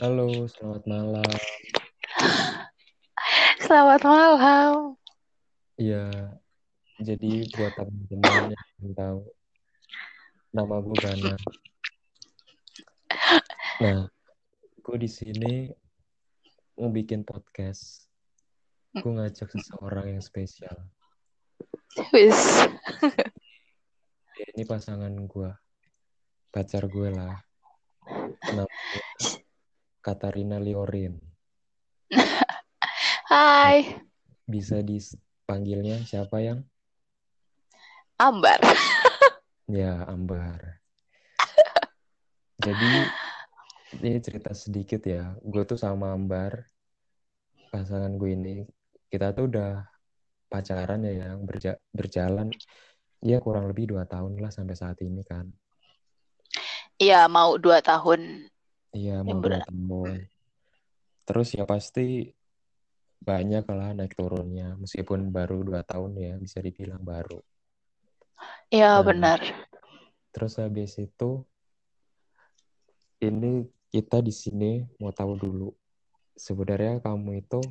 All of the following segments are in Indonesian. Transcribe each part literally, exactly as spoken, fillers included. Halo, selamat malam. Selamat malam. Iya, jadi buat teman-teman yang tahu, nama gue Bana. Nah, gue di sini mau bikin podcast. Gue ngajak seseorang yang spesial. Wis. Ini pasangan gue, pacar gue lah. Namanya Katarina Liorin. Hai. Bisa dipanggilnya siapa yang? Ambar. Ya, Ambar. Jadi, ini cerita sedikit ya. Gue tuh sama Ambar, pasangan gue ini, kita tuh udah pacaran ya, yang berja- berjalan. Ya, kurang lebih dua tahun lah sampai saat ini kan. Iya, mau dua tahun. Iya, mau bertemu. Terus ya pasti banyak lah naik turunnya. Meskipun baru dua tahun ya, bisa dibilang baru. Iya, nah, benar. Terus habis itu, ini kita di sini mau tahu dulu. Sebenarnya kamu itu,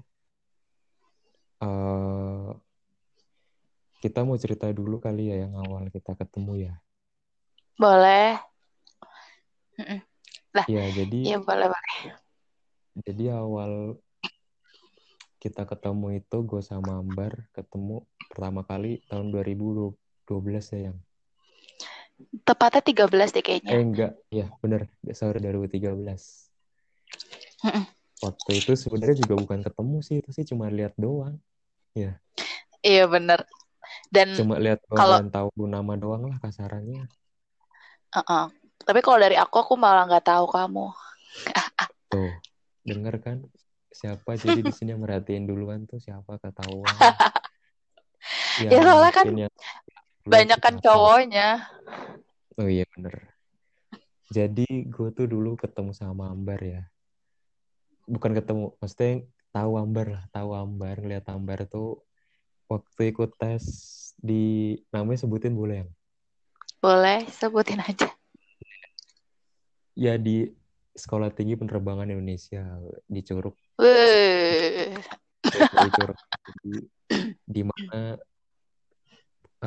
uh, kita mau cerita dulu kali ya yang awal kita ketemu ya. Boleh. Mm-mm. Lah, ya, jadi, ya boleh, boleh. Jadi awal kita ketemu itu gue sama Ambar ketemu pertama kali tahun dua ribu dua belas ya yang. Tepatnya tiga belas deh kayaknya. Eh enggak, ya benar, sorry dua ribu tiga belas. Mm-mm. Waktu itu sebenarnya juga bukan ketemu sih, itu sih cuma lihat doang. Ya. Iya benar. Dan cuma lihat kalau doang, tahu nama doang lah kasarannya. Uh-uh. Tapi kalau dari aku, aku malah nggak tahu kamu. Tuh, denger kan? Siapa jadi di sini merhatiin duluan tuh siapa ketahuan? Ya, ya soalnya kan banyak kan cowoknya. Oh iya bener. Jadi gue tuh dulu ketemu sama Ambar ya. Bukan ketemu, maksudnya tahu Ambar lah, tahu Ambar, ngeliat Ambar tuh waktu ikut tes di namanya sebutin boleh? Boleh, sebutin aja. Ya di Sekolah Tinggi Penerbangan Indonesia di Curug. Di Curug di, di mana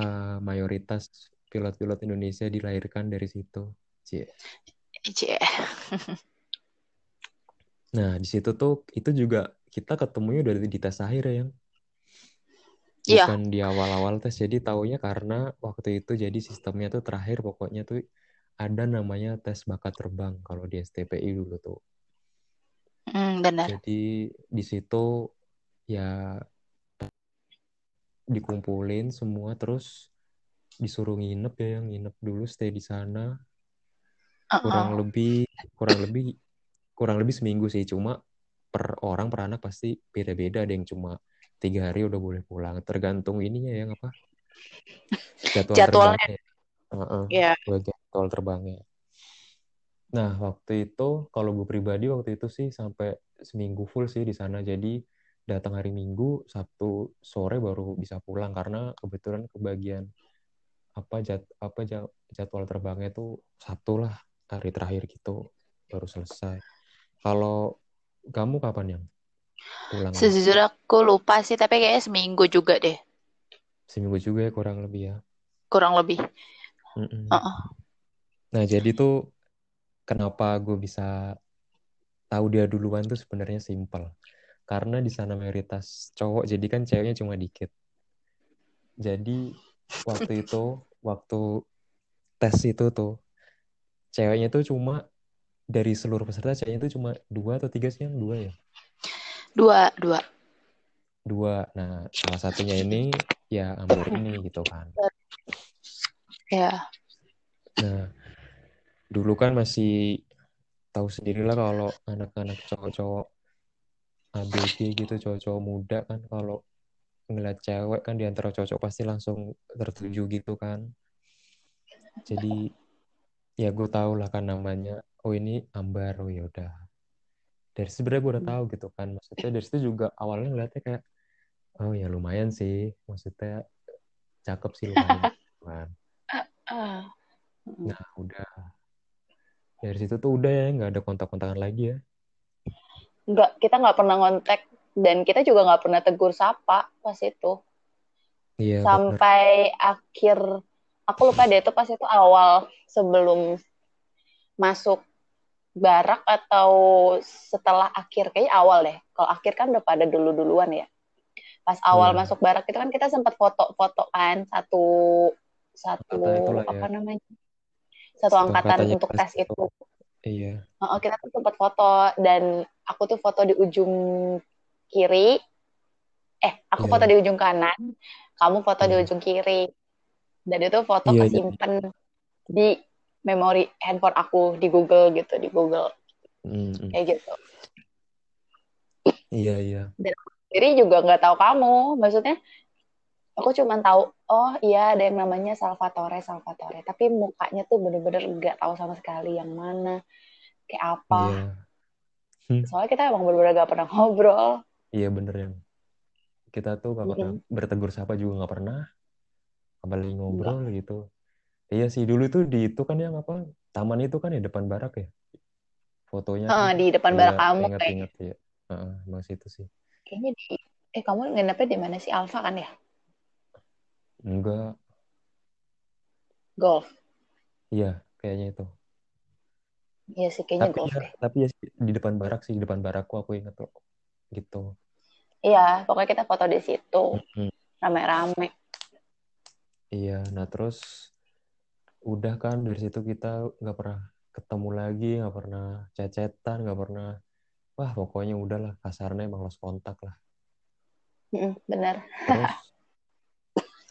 uh, mayoritas pilot-pilot Indonesia dilahirkan dari situ. Cie. Cie. Nah, di situ tuh itu juga kita ketemunya dari di tes akhir ya, yang. Bukan ya. Di awal-awal tes, jadi taunya karena waktu itu jadi sistemnya tuh terakhir pokoknya tuh ada namanya tes bakat terbang kalau di S T P I dulu tuh. Mm, benar. Jadi di situ ya dikumpulin semua terus disuruh nginep ya, yang nginep dulu stay di sana. Uh-uh. Kurang lebih kurang lebih kurang lebih seminggu sih, cuma per orang per anak pasti beda-beda, ada yang cuma tiga hari udah boleh pulang, tergantung ininya yang apa? Jadwal terbangnya. Uh-uh. Yeah. Jadwal terbangnya. Nah waktu itu kalau gue pribadi waktu itu sih sampai seminggu full sih di sana. Jadi datang hari Minggu, Sabtu sore baru bisa pulang karena kebetulan kebagian apa jad apa jadwal terbangnya tuh Sabtu lah hari terakhir gitu baru selesai. Kalau kamu kapan yang pulang? Sejujurnya aku lupa sih tapi kayaknya seminggu juga deh. Seminggu juga ya kurang lebih ya. Kurang lebih. Uh-uh. Nah jadi tuh kenapa gue bisa tahu dia duluan tuh sebenarnya simpel karena di sana mayoritas cowok jadi kan ceweknya cuma dikit. Jadi waktu itu waktu tes itu tuh ceweknya tuh cuma dari seluruh peserta ceweknya tuh cuma dua atau tiga sih yang dua ya. Dua dua dua. Nah salah satunya ini ya Ambar ini gitu kan. Ya. Nah, dulu kan masih tahu sendirilah kalau anak-anak cowok-cowok A B G gitu, cowok-cowok muda kan kalau ngeliat cewek kan di antara cowok pasti langsung tertuju gitu kan. Jadi ya gue tahu lah kan namanya. Oh ini Ambar, oh ya udah. Dari sebenarnya gue udah tahu gitu kan. Maksudnya dari situ juga awalnya ngeliatnya kayak oh ya lumayan sih, maksudnya cakep sih lumayan kan. Uh. Nah udah dari situ tuh udah ya nggak ada kontak-kontakan lagi ya nggak kita nggak pernah ngontak dan kita juga nggak pernah tegur sapa pas itu. Iya, sampai bener. Akhir aku lupa deh itu pas itu awal sebelum masuk barak atau setelah akhir, kayaknya awal deh. Kalau akhir kan udah pada dulu-duluan ya. Pas awal hmm. masuk barak itu kan kita sempat foto-fotoan satu satu itulah, apa ya. namanya satu angkatan untuk tes itu. itu. Iya. Oh, kita tuh sempat foto dan aku tuh foto di ujung kiri. Eh, aku yeah. foto di ujung kanan, kamu foto yeah. di ujung kiri. Dan itu foto yeah, kesimpan yeah. di memori handphone aku di Google gitu, di Google. Mm-hmm. Kayak gitu. Iya, yeah, iya. Yeah. Dan aku sendiri juga nggak tahu kamu. Maksudnya, aku cuma tahu, oh iya ada yang namanya Salvatore, Salvatore. Tapi mukanya tuh bener-bener nggak tahu sama sekali yang mana, kayak apa. Yeah. Hmm. Soalnya kita emang bener-bener nggak pernah ngobrol. Iya, yeah, bener ya. Kita tuh gak pernah mm-hmm. bertegur sapa juga gak pernah. Apalagi ngobrol Enggak. gitu. Iya sih, dulu tuh di itu kan yang apa, taman itu kan ya, depan barak ya. Fotonya uh, kan. Di depan ya, barak kamu kayak. Ingat-ingat ya. Uh, masih itu sih. Kayaknya di, eh kamu nginepnya di mana sih? Alfa kan ya? Enggak. Golf? Iya, kayaknya itu. Iya sih, kayaknya tapi golf. Ya, tapi ya di depan barak sih, di depan barakku aku ingat loh. Gitu. Iya, pokoknya kita foto di situ, mm-hmm. rame-rame. Iya, nah terus udah kan dari situ kita nggak pernah ketemu lagi, nggak pernah cecetan, nggak pernah, wah pokoknya udahlah kasarnya emang lost kontak lah. Mm-hmm, bener. Terus,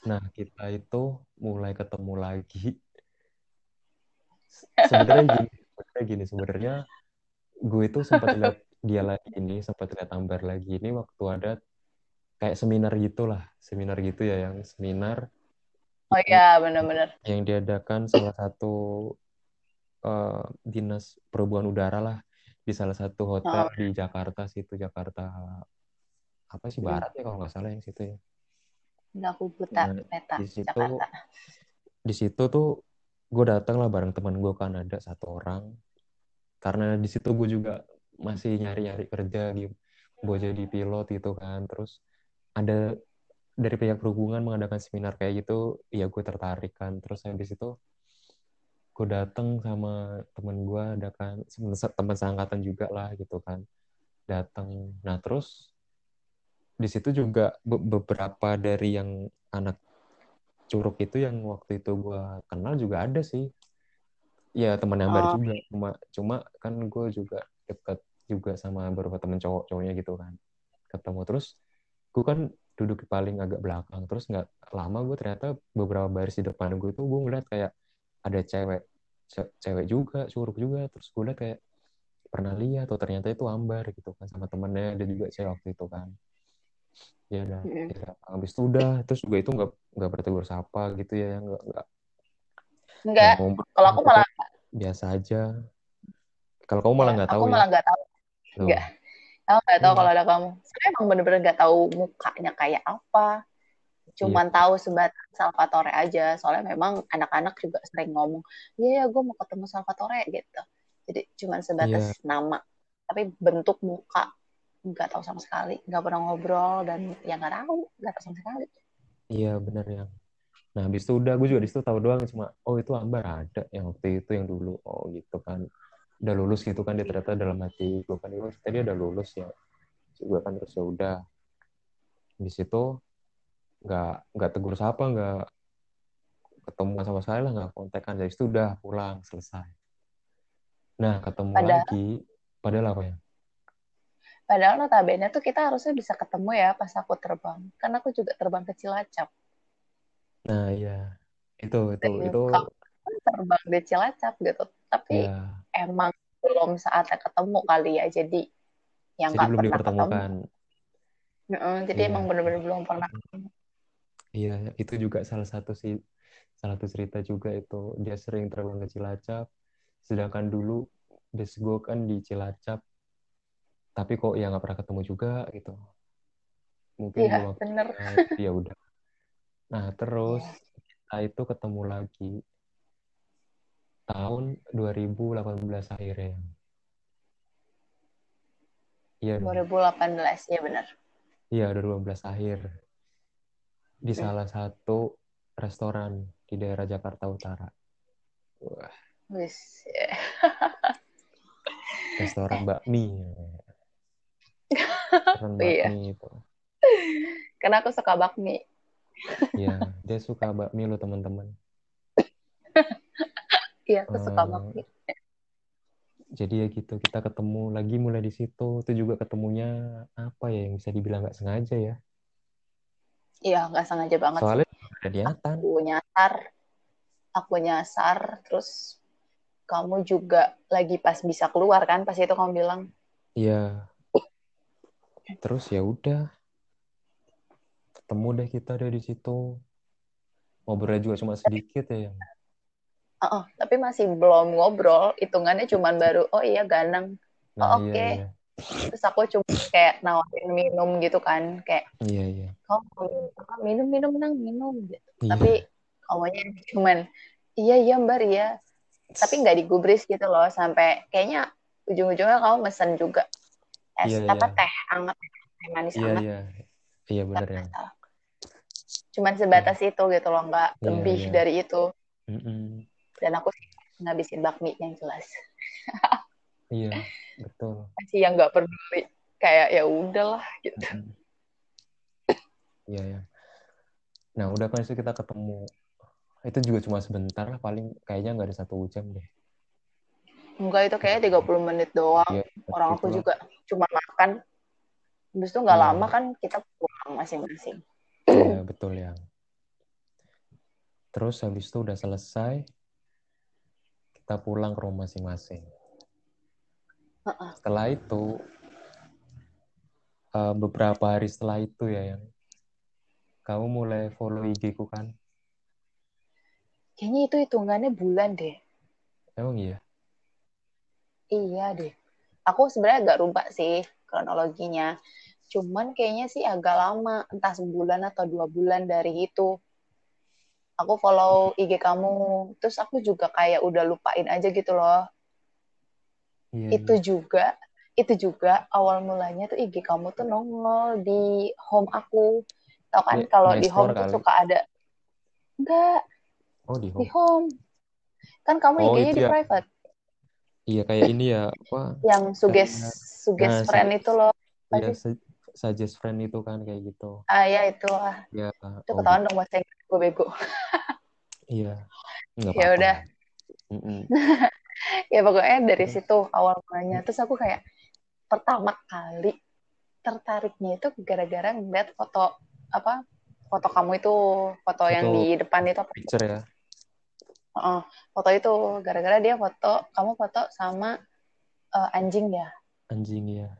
nah kita itu mulai ketemu lagi. Sebenarnya gini, sebenarnya gini sebenarnya gue itu sempat lihat. Dia lagi ini, sempat lihat Ambar lagi ini waktu ada kayak seminar gitulah, seminar gitu ya yang seminar. Oh iya, benar-benar. Yang diadakan salah satu uh, dinas perhubungan udara lah di salah satu hotel oh. di Jakarta situ, Jakarta apa sih barat ya kalau nggak salah yang situ ya. Nggak aku buta nah, peta di situ, Jakarta. Di situ tuh gue datang lah bareng teman gue kan ada satu orang karena di situ gue juga masih nyari-nyari kerja gitu, mau jadi pilot gitu kan. Terus ada dari pihak perhubungan mengadakan seminar kayak gitu, ya gue tertarik kan. Terus habis itu gue datang sama teman gue, ada kan teman seangkatan juga lah gitu kan, datang. Nah terus di situ juga be- beberapa dari yang anak Curug itu yang waktu itu gue kenal juga ada sih. Ya teman yang baru oh. juga, cuma cuma kan gue juga dekat juga sama beberapa temen cowok-cowoknya gitu kan. Ketemu terus gue kan duduk paling agak belakang. Terus gak lama gue ternyata beberapa baris di depan gue tuh gue ngeliat kayak ada cewek ce- cewek juga, Curug juga. Terus gue liat kayak pernah lihat atau ternyata itu Ambar gitu kan, sama temennya ada juga cewek waktu itu kan. Ya udah habis itu udah. Terus gue itu gak, gak bertegur sapa gitu ya. Gak, gak, Enggak Enggak kalau aku malah biasa aja. Kalau kamu malah nggak ya, tahu, aku malah nggak ya? tahu, nggak, aku nggak tahu hmm. kalau ada kamu. Saya emang bener-bener nggak tahu mukanya kayak apa, cuman yeah. tahu sebatas Salvatore aja. Soalnya memang anak-anak juga sering ngomong, ya, ya gue mau ketemu Salvatore gitu. Jadi cuman sebatas yeah. nama, tapi bentuk muka nggak tahu sama sekali, nggak pernah ngobrol dan yang nggak tahu, nggak tahu sama sekali. Iya yeah, bener ya. Nah habis itu udah, gue juga di situ tahu doang cuma, oh itu Ambar ada yang waktu itu yang dulu, oh gitu kan. Udah lulus gitu kan, dia ternyata dalam hati gue kan itu tadi udah lulus ya gue kan. Terus ya udah di situ nggak nggak tegur sapa, nggak ketemu sama saya lah, nggak kontekan. Dari situ udah pulang selesai. Nah ketemu padahal, lagi padahal apa ya padahal notabene tuh kita harusnya bisa ketemu ya pas aku terbang, karena aku juga terbang ke Cilacap. Nah iya itu itu Dan itu terbang di Cilacap gitu, tapi ya. Emang belum saatnya ketemu kali ya, jadi yang nggak pernah dipertemukan. ketemu. Uh, jadi ya. Emang benar-benar belum pernah. Iya, itu juga salah satu sih, salah satu cerita juga itu dia sering terbang ke Cilacap, sedangkan dulu base gue kan di Cilacap, tapi kok ya nggak pernah ketemu juga gitu. Mungkin ya, waktu ya udah. Nah terus ya. Kita itu ketemu lagi. Tahun dua ribu delapan belas akhirnya. Iya, dua ribu delapan belas, ya benar. Iya, dua ribu delapan belas akhir. Di hmm. salah satu restoran di daerah Jakarta Utara. Wah. Wis. Restoran bakmi. Restoran bakmi itu. Karena aku suka bakmi. Iya, dia suka bakmi lo teman-teman. Iya, aku suka bakmi. Jadi ya gitu, kita ketemu lagi mulai di situ. Itu juga ketemunya apa ya yang bisa dibilang nggak sengaja ya? Iya, nggak sengaja banget. Soalnya ada niatan. Aku nyasar, aku nyasar. Terus kamu juga lagi pas bisa keluar kan? Pas itu kamu bilang. Iya. Terus ya udah, ketemu deh kita deh di situ. Ngobrolnya juga cuma sedikit ya yang. Oh, tapi masih belum ngobrol, hitungannya cuman baru, oh iya ganang, nah, oh, oke. Okay. Iya, iya. Terus aku cuma kayak nawarin minum gitu kan, kayak, iya, iya. Oh, minum, minum, nang, minum, gitu. Iya. Tapi kamunya cuman, iya, iya, Mbar, iya. Tapi nggak digubris gitu loh, sampai kayaknya ujung-ujungnya kamu mesen juga es, iya, apa, iya. Teh anget, teh manis iya, anget. Iya, iya, benar ya. Cuman sebatas iya. Itu gitu loh, nggak iya, lebih iya. Dari itu. Mm-mm. Dan aku ngabisin bakmi yang jelas. Iya, betul. Masih yang nggak peduli, kayak ya udahlah gitu. Iya, ya. Nah, udah kan itu kita ketemu. Itu juga cuma sebentar lah, paling kayaknya nggak ada satu jam deh. Enggak, itu kayaknya tiga puluh menit doang. Ya, orang aku juga cuma makan. Habis itu nggak ya. Lama kan kita pulang masing-masing. Iya, betul ya. Terus habis itu udah selesai. Kita pulang ke rumah masing-masing. Uh-uh. Setelah itu, uh, beberapa hari setelah itu ya, yang kamu mulai follow I G-ku kan? Kayaknya itu hitungannya bulan deh. Emang iya? Iya deh. Aku sebenarnya agak lupa sih kronologinya. Cuman kayaknya sih agak lama, entah sebulan atau dua bulan dari itu. Aku follow I G kamu, terus aku juga kayak udah lupain aja gitu loh. Yeah, itu yeah. juga, itu juga awal mulanya tuh I G kamu tuh nongol di home aku. Tau kan yeah, kalau di home tuh suka ada. Enggak. Oh, di home. Di home. Kan kamu oh, I G-nya di ya. Private. Iya, kayak ini ya, apa? Yang suggest suggest nah, friend su- itu loh. Iya, se- suggest friend itu kan kayak gitu. Ah, ya itulah. Ya, itu oh, ketahuan dong bahasa Inggris gue bego. Iya. Ya udah. Ya pokoknya dari situ awal mulanya. Terus aku kayak pertama kali tertariknya itu gara-gara ngeliat foto apa? Foto kamu itu, foto, foto yang di depan itu apa? Picture ya. Uh, foto itu gara-gara dia foto, kamu foto sama uh, anjing ya. Anjing ya.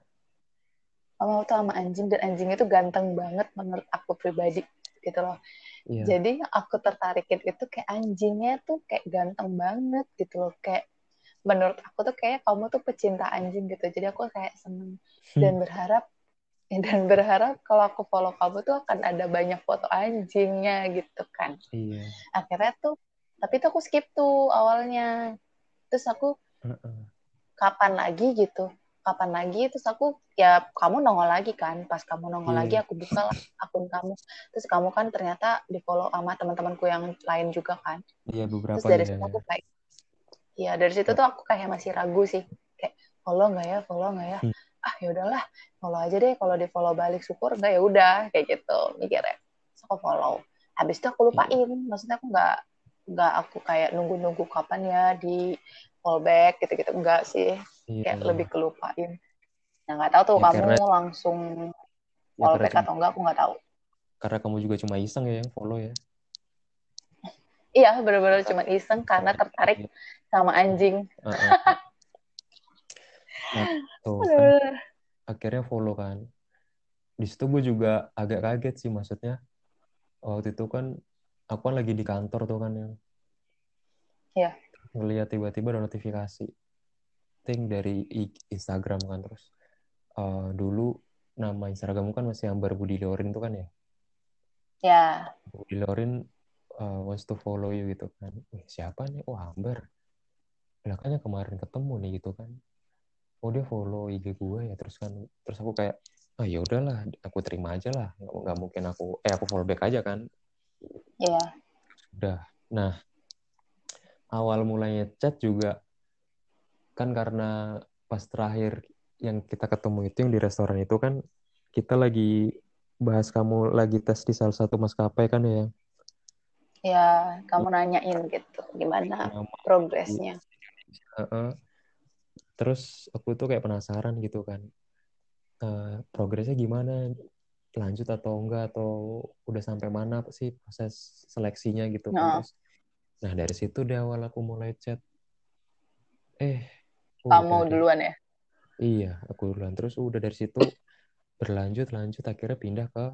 Kamu tuh sama anjing, dan anjing itu ganteng banget menurut aku pribadi gitu loh. Yeah. Jadi aku tertarikin itu kayak anjingnya tuh kayak ganteng banget gitu loh. Kayak menurut aku tuh kayak kamu tuh pecinta anjing gitu. Jadi aku kayak seneng dan berharap dan berharap kalau aku follow kamu tuh akan ada banyak foto anjingnya gitu kan. Yeah. Akhirnya tuh, tapi tuh aku skip tuh awalnya. Terus aku uh-uh. kapan lagi gitu. Kapan lagi, terus aku, ya kamu nongol lagi kan, pas kamu nongol yeah. lagi aku buka lah akun kamu, terus kamu kan ternyata di follow sama teman-temanku yang lain juga kan. Iya, yeah, beberapa. Terus dari situ ya. Aku kayak, ya dari situ tuh aku kayak masih ragu sih, kayak follow nggak ya, follow nggak ya, hmm. ah ya udahlah, follow aja deh, kalau di follow balik syukur nggak ya udah, kayak gitu mikirnya. Terus aku follow, habis itu aku lupain, yeah. maksudnya aku nggak nggak aku kayak nunggu-nunggu kapan ya di follow back gitu-gitu, enggak sih. Kayak iya. lebih kelupain. Nah, nggak tahu tuh ya, kamu karena, langsung follow ya, back atau enggak, aku nggak tahu. Karena kamu juga cuma iseng ya yang follow ya? Iya, benar-benar cuma iseng karena tertarik sama anjing. Uh-uh. Nah, tuh, kan, akhirnya follow kan. Di situ gue juga agak kaget sih, maksudnya waktu itu kan aku kan lagi di kantor tuh kan yang. Iya. Ngeliat tiba-tiba ada notifikasi. Dari Instagram kan terus uh, dulu nama Instagrammu kan masih Ambar Budi Liorin tuh kan ya? Ya. Budi Liorin uh, wants to follow you gitu kan. Eh, siapa nih? Oh Ambar. Belakangnya kemarin ketemu nih gitu kan. oh dia follow I G gue ya, terus kan terus aku kayak ah oh, ya udahlah aku terima aja lah, nggak nggak mungkin aku eh aku follow back aja kan. Iya. Yeah. Udah. Nah awal mulanya chat juga kan karena pas terakhir yang kita ketemu itu yang di restoran itu kan kita lagi bahas kamu lagi tes di salah satu maskapai kan ya. Ya kamu nanyain gitu gimana ya, progresnya. Uh-uh. Terus aku tuh kayak penasaran gitu kan, uh, progresnya gimana, lanjut atau enggak, atau udah sampai mana sih proses seleksinya gitu kan. No. Terus, nah dari situ deh awal aku mulai chat. Eh kamu udah, duluan ya? Iya aku duluan. Terus udah dari situ berlanjut lanjut akhirnya pindah ke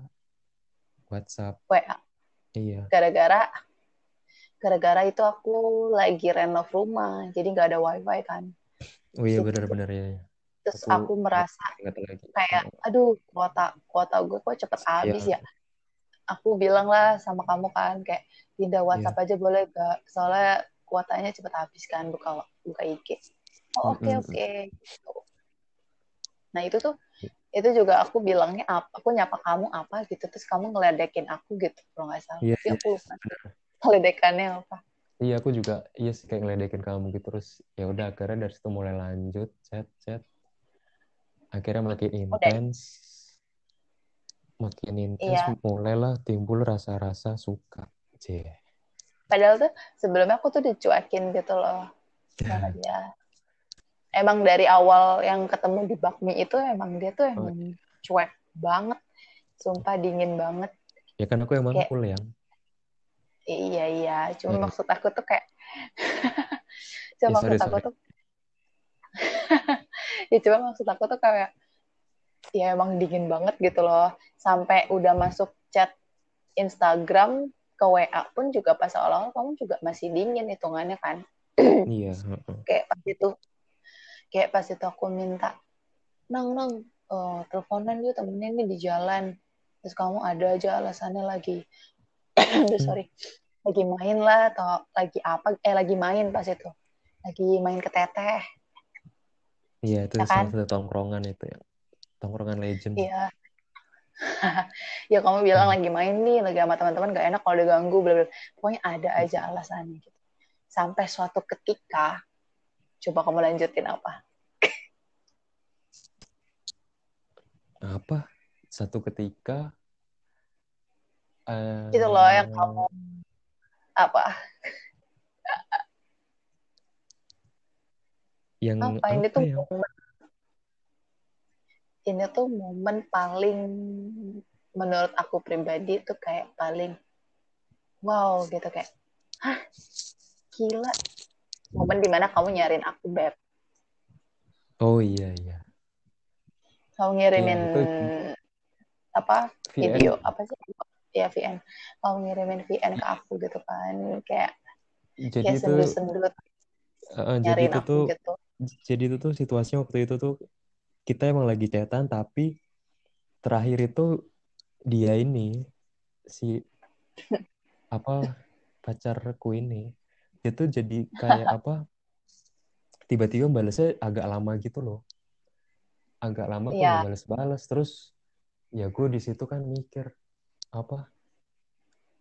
WhatsApp. W A. Iya. Gara-gara gara-gara itu aku lagi renov rumah jadi nggak ada wifi kan. Oh iya benar-benar ya. Terus aku, aku merasa kayak, aduh kuota kuota gue kok cepet habis ya. ya. Aku bilang lah sama kamu kan kayak pindah WhatsApp ya. aja boleh gak? Soalnya kuotanya cepet habis kan buka buka I G. Oh oke okay, oke. Okay. Nah itu tuh itu juga aku bilangnya apa? Aku nyapa kamu apa gitu terus kamu ngeledekin aku gitu kalau nggak salah. Ya, tapi aku lupa ngeledekannya apa. Iya aku juga iya yes, kayak ngeledekin kamu gitu terus ya udah akhirnya dari situ mulai lanjut chat chat akhirnya makin intens makin intens iya. Mulailah timbul rasa-rasa suka cie. Padahal tuh sebelumnya aku tuh dicuekin gitu loh sama dia. Emang dari awal yang ketemu di bakmi itu emang dia tuh emang cuek banget sumpah dingin banget ya kan aku emang kayak, cool ya. Iya iya, cuma hmm. maksud aku tuh kayak, cuma ya, maksud sorry, aku sorry. tuh, ya cuma maksud aku tuh kayak, ya emang dingin banget gitu loh, sampai udah masuk chat Instagram ke W A pun juga pas awal-awal kamu juga masih dingin hitungannya kan? Iya. Kayak pas itu, kayak pas itu aku minta, nang nang, oh, teleponan dia temennya nih di jalan, terus kamu ada aja alasannya lagi. Aduh sorry, lagi main lah atau lagi apa? Eh lagi main pas itu, lagi main ke teteh. Iya itu ya kan? Salah satu tongkrongan itu ya, tongkrongan legend. Iya. Ya kamu bilang hmm. lagi main nih, lagi sama teman-teman gak enak kalau diganggu, blablabla. Pokoknya ada aja alasannya gitu. Sampai suatu ketika, coba kamu lanjutin apa? Apa? Satu ketika. Uh, itu loh yang kamu apa yang apa ini apa tuh ya? Momen, ini tuh momen paling menurut aku pribadi tuh kayak paling wow gitu kayak hah gila momen dimana kamu nyariin aku beb. Oh iya iya kamu ngirimin ya, apa V M. Video apa sih ya V N, kamu ngirimin V N ke aku gitu kan, kayak jadi ya itu, sendut-sendut uh, jadi itu tuh, gitu. Jadi itu tuh situasinya waktu itu tuh kita emang lagi chatan tapi terakhir itu dia ini si apa pacarku ini dia tuh jadi kayak apa tiba-tiba balesnya agak lama gitu loh, agak lama ya. Aku balas-balas terus ya gue di situ kan mikir apa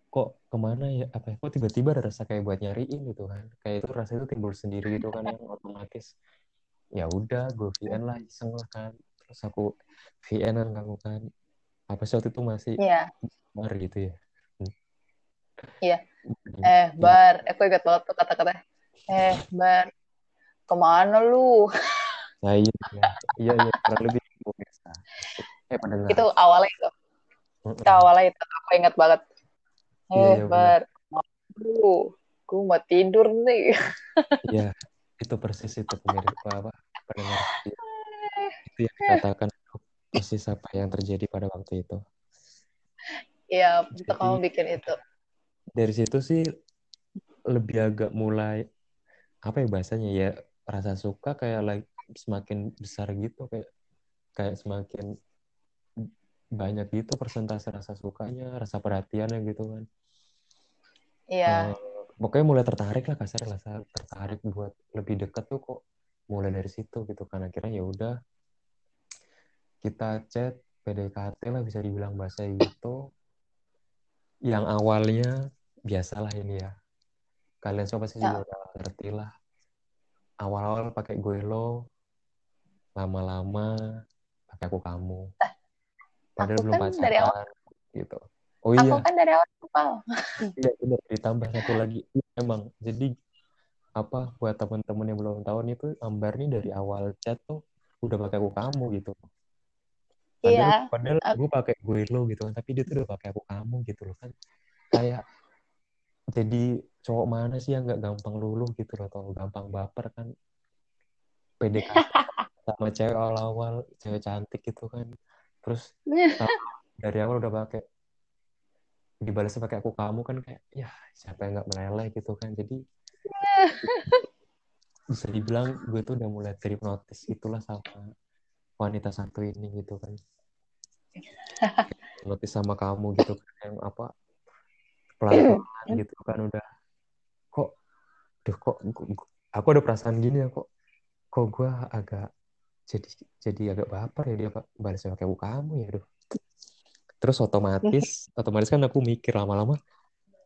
kok kemana ya apa kok tiba-tiba ada rasa kayak buat nyariin gitu kan kayak itu rasa itu timbul sendiri gitu kan yang otomatis ya udah gue V N lah iseng lah kan terus aku V N-an kamu kan apa sih waktu itu masih yeah. Bar gitu ya iya yeah. eh bar aku ingat banget tuh kata-kata eh bar kemana lu nah iya iya iya kurang lebih eh, itu awalnya itu awalnya itu aku ingat banget. Eh, ya, Bar, aduh, gue mau tidur nih. Iya, itu persis itu pemirsa apa pendengar itu yang katakan persis apa yang terjadi pada waktu itu. Iya, untuk kamu bikin itu. Dari situ sih lebih agak mulai apa ya bahasanya ya rasa suka kayak like, semakin besar gitu kayak kayak semakin banyak gitu persentase rasa sukanya, rasa perhatiannya gitu kan. Iya. Yeah. Uh, pokoknya mulai tertarik lah kasar, rasa tertarik buat lebih dekat tuh kok mulai dari situ gitu kan. Akhirnya ya udah kita chat, P D K T lah bisa dibilang bahasa gitu. Yang awalnya biasalah ini ya, kalian semua pasti ya. Juga ngerti lah. Awal-awal pakai gue lo, lama-lama pakai aku kamu. Padahal aku belum kan pacaran gitu. Oh aku iya. Aku kan dari awal kepal. Iya benar. Ditambah satu lagi emang. Jadi apa buat teman-teman yang belum tahu nih tuh, Ambar nih dari awal chat tuh udah pakai aku kamu gitu. Iya. Padahal, padahal aku... gue pakai gue lo gitu kan, tapi dia tuh udah pakai aku kamu gitu loh kan. Kayak jadi cowok mana sih yang nggak gampang luluh gitu loh, atau gampang baper kan. P D K T sama cewek awal-awal, cewek cantik gitu kan. Terus dari awal udah pakai, dibalasnya pakai aku kamu kan, kayak ya siapa yang nggak meleleh gitu kan. Jadi bisa dibilang gue tuh udah mulai terhipnotis itulah sama wanita satu ini gitu kan. Terhipnotis sama kamu gitu kan, yang apa pelan-pelan gitu kan udah kok, duh kok, aku ada perasaan gini ya kok, kok gue agak jadi jadi agak baper ya dia balasnya pakai aku kamu ya duh. Terus otomatis, otomatis kan aku mikir lama-lama,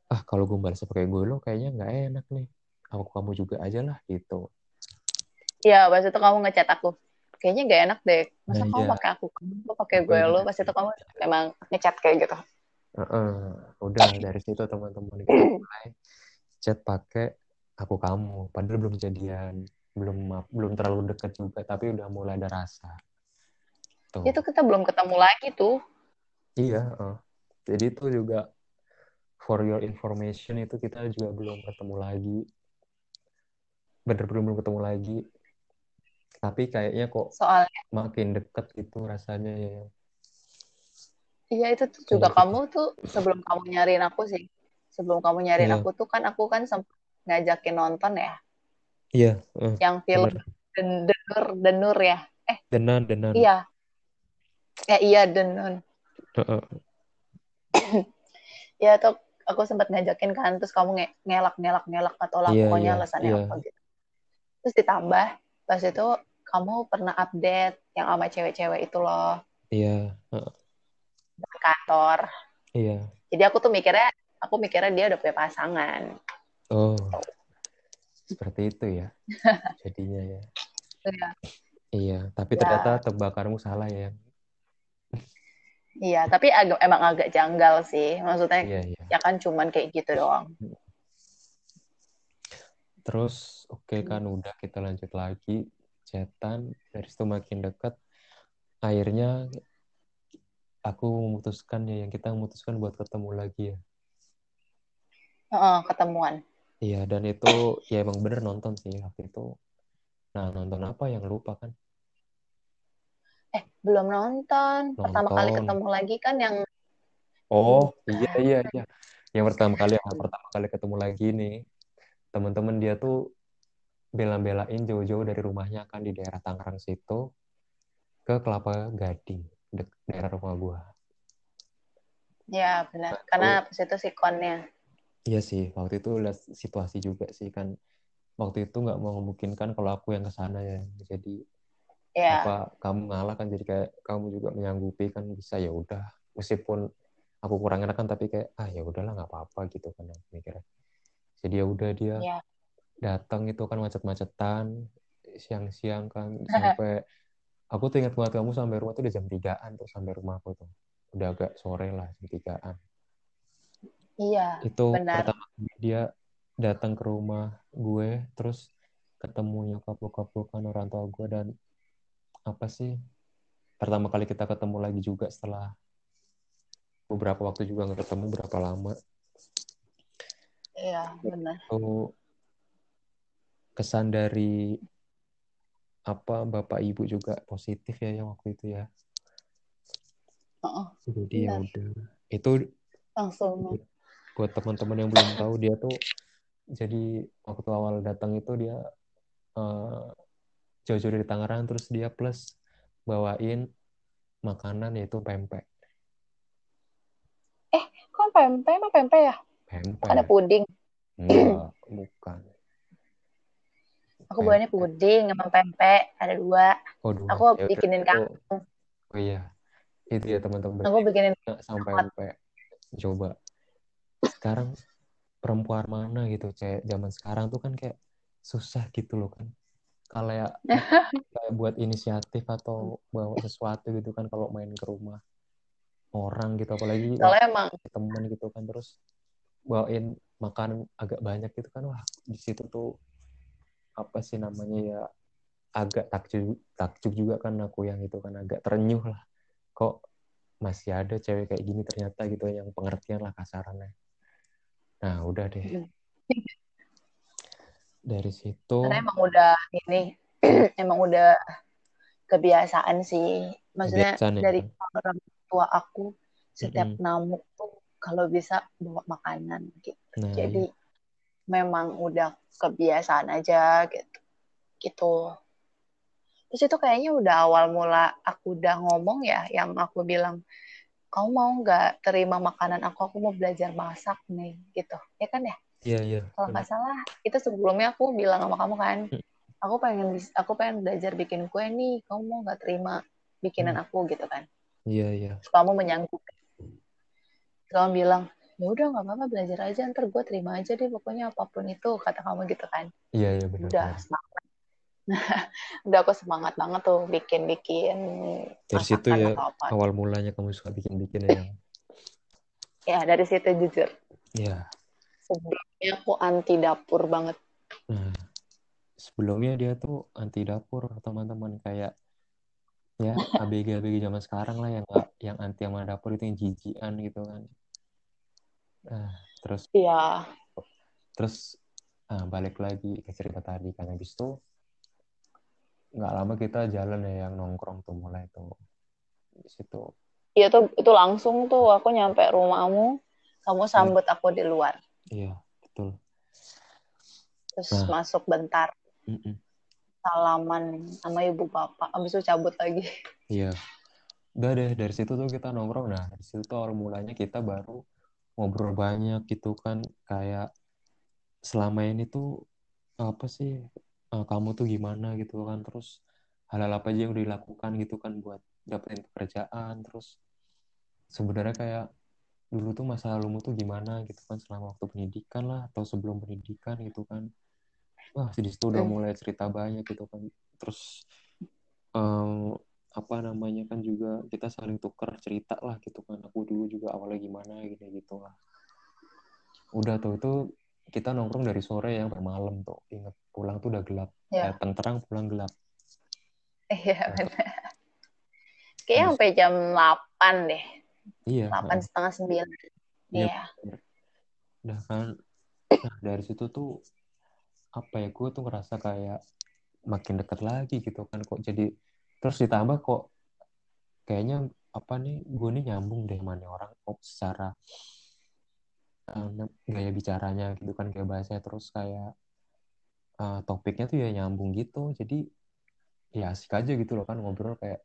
ah kalau gue balasnya pakai gue lo kayaknya nggak enak nih, aku kamu juga aja lah gitu. Iya, pas itu kamu ngechat aku, kayaknya nggak enak deh, masa nah, kamu iya. pakai aku, kamu pakai gue lo, pas itu kamu memang ngechat kayak gitu. Uh-uh. Udah dari situ teman-teman kita mulai chat pakai aku kamu, padahal belum jadian, belum belum terlalu dekat juga, tapi udah mulai ada rasa. Tuh. Itu kita belum ketemu lagi tuh. Iya, uh. Jadi itu juga for your information, itu kita juga belum ketemu lagi, bener belum ketemu lagi, tapi kayaknya kok soalnya makin deket gitu rasanya ya. Iya itu tuh juga ya. Kamu tuh sebelum kamu nyariin aku sih, sebelum kamu nyariin ya. Aku tuh kan aku kan sempat ngajakin nonton ya. Iya. Uh, yang film Den- Denur Denur ya. Eh. Denan Denan. Iya. Ya iya Denun. Uh-uh. Ya tuh aku sempat ngajakin kan, terus kamu nge- ngelak ngelak ngelak atau lah yeah, pokoknya yeah, alasannya yeah. apa gitu. Terus ditambah pas itu kamu pernah update yang sama cewek-cewek itu loh. Iya. Yeah. Uh-uh. Kantor. Iya. Jadi aku tuh mikirnya, aku mikirnya dia udah punya pasangan. Oh, seperti itu ya. Jadinya ya. Iya. Iya, tapi ya. Ternyata tebakanmu salah ya. Iya, tapi agak, emang agak janggal sih. Maksudnya, iya, iya. ya kan cuman kayak gitu doang. Terus, oke okay, kan udah kita lanjut lagi. Chatan, dari situ makin deket. Akhirnya aku memutuskan ya, yang kita memutuskan buat ketemu lagi ya. Oh, ketemuan. Iya, dan itu ya emang bener nonton sih waktu itu. Nah, nonton apa yang lupa kan? Eh, belum nonton. nonton. Pertama kali ketemu lagi kan yang... Oh, iya, iya, iya. Yang pertama kali, yang pertama kali ketemu lagi nih, teman-teman dia tuh bela-belain jauh-jauh dari rumahnya kan di daerah Tangerang situ, ke Kelapa Gading. Dek, daerah rumah gue. Ya benar, nah, karena pas itu sikonnya. Iya sih, waktu itu lihat situasi juga sih kan. Waktu itu nggak mau memungkinkan kalau aku yang kesana ya, jadi ya. Apa kamu ngalah kan, jadi kayak kamu juga menyanggupi kan bisa ya udah. Meskipun aku kurang enak kan, tapi kayak ah ya udahlah nggak apa-apa gitu kan mikirnya. Jadi ya udah dia ya. Datang itu kan macet-macetan, siang-siang kan sampai. Aku tuh ingat banget kamu sampai rumah tuh udah jam tigaan tuh, sampai rumah aku tuh. Udah agak sore lah, jam tigaan. Iya, itu benar. Pertama dia datang ke rumah gue, terus ketemu nyokap-bokap-bokan orang tua gue, dan apa sih, pertama kali kita ketemu lagi juga setelah beberapa waktu juga gak ketemu, berapa lama. Iya, benar. Itu kesan dari apa bapak ibu juga positif ya yang waktu itu ya. Oh, jadi ya udah itu langsung. Buat teman-teman yang belum tahu dia tuh jadi waktu awal datang itu dia uh, jauh-jauh dari Tangerang, terus dia plus bawain makanan yaitu pempek. Eh kok pempek? Emang pempek ya? Pempek. Ada puding. Enggak, bukan. Aku buatnya puding sama pempek, ada dua. Oh, dua. Aku ya, bikinin kangkung. Oh iya. Itu ya teman-teman. Aku bikinin sama pempek. Coba. Sekarang perempuan mana gitu, kayak zaman sekarang tuh kan kayak susah gitu loh kan. Kalau ya kayak buat inisiatif atau bawa sesuatu gitu kan kalau main ke rumah orang gitu, apalagi emang temen gitu kan, terus bawain makanan agak banyak gitu kan, wah di situ tuh apa sih namanya ya agak takjub takjub juga kan aku yang itu kan, agak terenyuh lah kok masih ada cewek kayak gini ternyata gitu, yang pengertian lah kasarannya. Nah udah deh dari situ. Karena emang udah ini emang udah kebiasaan sih, maksudnya kebiasaan, dari ya? Orang tua aku setiap mm-hmm. namu tuh kalau bisa bawa makanan gitu. Nah, jadi iya. memang udah kebiasaan aja gitu. Gitu. Terus itu kayaknya udah awal mula aku udah ngomong ya, yang aku bilang kamu mau nggak terima makanan aku, aku mau belajar masak nih gitu. Ya kan ya? Iya, iya. Kalau nggak salah, itu sebelumnya aku bilang sama kamu kan, aku pengen aku pengen belajar bikin kue nih, kamu mau nggak terima bikinan hmm. aku gitu kan? Iya, iya. Terus kamu menyanggup. Terus kamu bilang, ya udah nggak apa-apa belajar aja, ntar gue terima aja deh, pokoknya apapun itu kata kamu gitu kan? Iya, iya benar. Udah semangat. Nah, udah aku semangat banget tuh bikin-bikin. Dari situ ya awal mulanya kamu suka bikin-bikin ya? Ya dari situ jujur. Iya. Sebelumnya aku anti dapur banget. Nah, sebelumnya dia tuh anti dapur teman-teman, kayak ya A B G A B G zaman sekarang lah yang gak, yang anti sama dapur itu yang jijian gitu kan. Nah, terus iya. Terus nah, balik lagi ke cerita tadi kan, habis itu nggak lama kita jalan ya yang nongkrong tuh mulai tuh di situ. Iya tuh itu langsung tuh aku nyampe rumahmu, kamu sambut hmm. aku di luar. Iya, betul. Terus nah. masuk bentar. Mm-mm. Salaman sama ibu bapak. Abis itu cabut lagi. Iya. Udah deh, dari situ tuh kita nongkrong. Nah, dari situ tuh awal mulanya kita baru ngobrol banyak gitu kan. Kayak selama ini tuh, apa sih, kamu tuh gimana gitu kan. Terus hal-hal apa aja yang dilakukan gitu kan buat dapetin pekerjaan. Terus sebenarnya kayak dulu tuh masa lalumu tuh gimana gitu kan, selama waktu pendidikan lah atau sebelum pendidikan gitu kan. Wah di situ udah mulai cerita banyak gitu kan. Terus um, apa namanya kan juga kita saling tukar cerita lah gitu kan, aku dulu juga awalnya gimana gitu gitu lah. Udah tuh itu kita nongkrong dari sore yang bermalam tuh, inget pulang tuh udah gelap ya. eh, penterang pulang gelap. Iya benar. Kayaknya sampai jam delapan deh. Iya, delapan setengah sembilan Iya. Udah kan. Nah, dari situ tuh apa ya, gue tuh ngerasa kayak makin deket lagi gitu kan, kok jadi terus ditambah kok kayaknya apa nih, gue nih nyambung deh mana orang kok secara um, gaya bicaranya gitu kan, kayak bahasanya, terus kayak uh, topiknya tuh ya nyambung gitu, jadi ya asik aja gitu loh kan ngobrol, kayak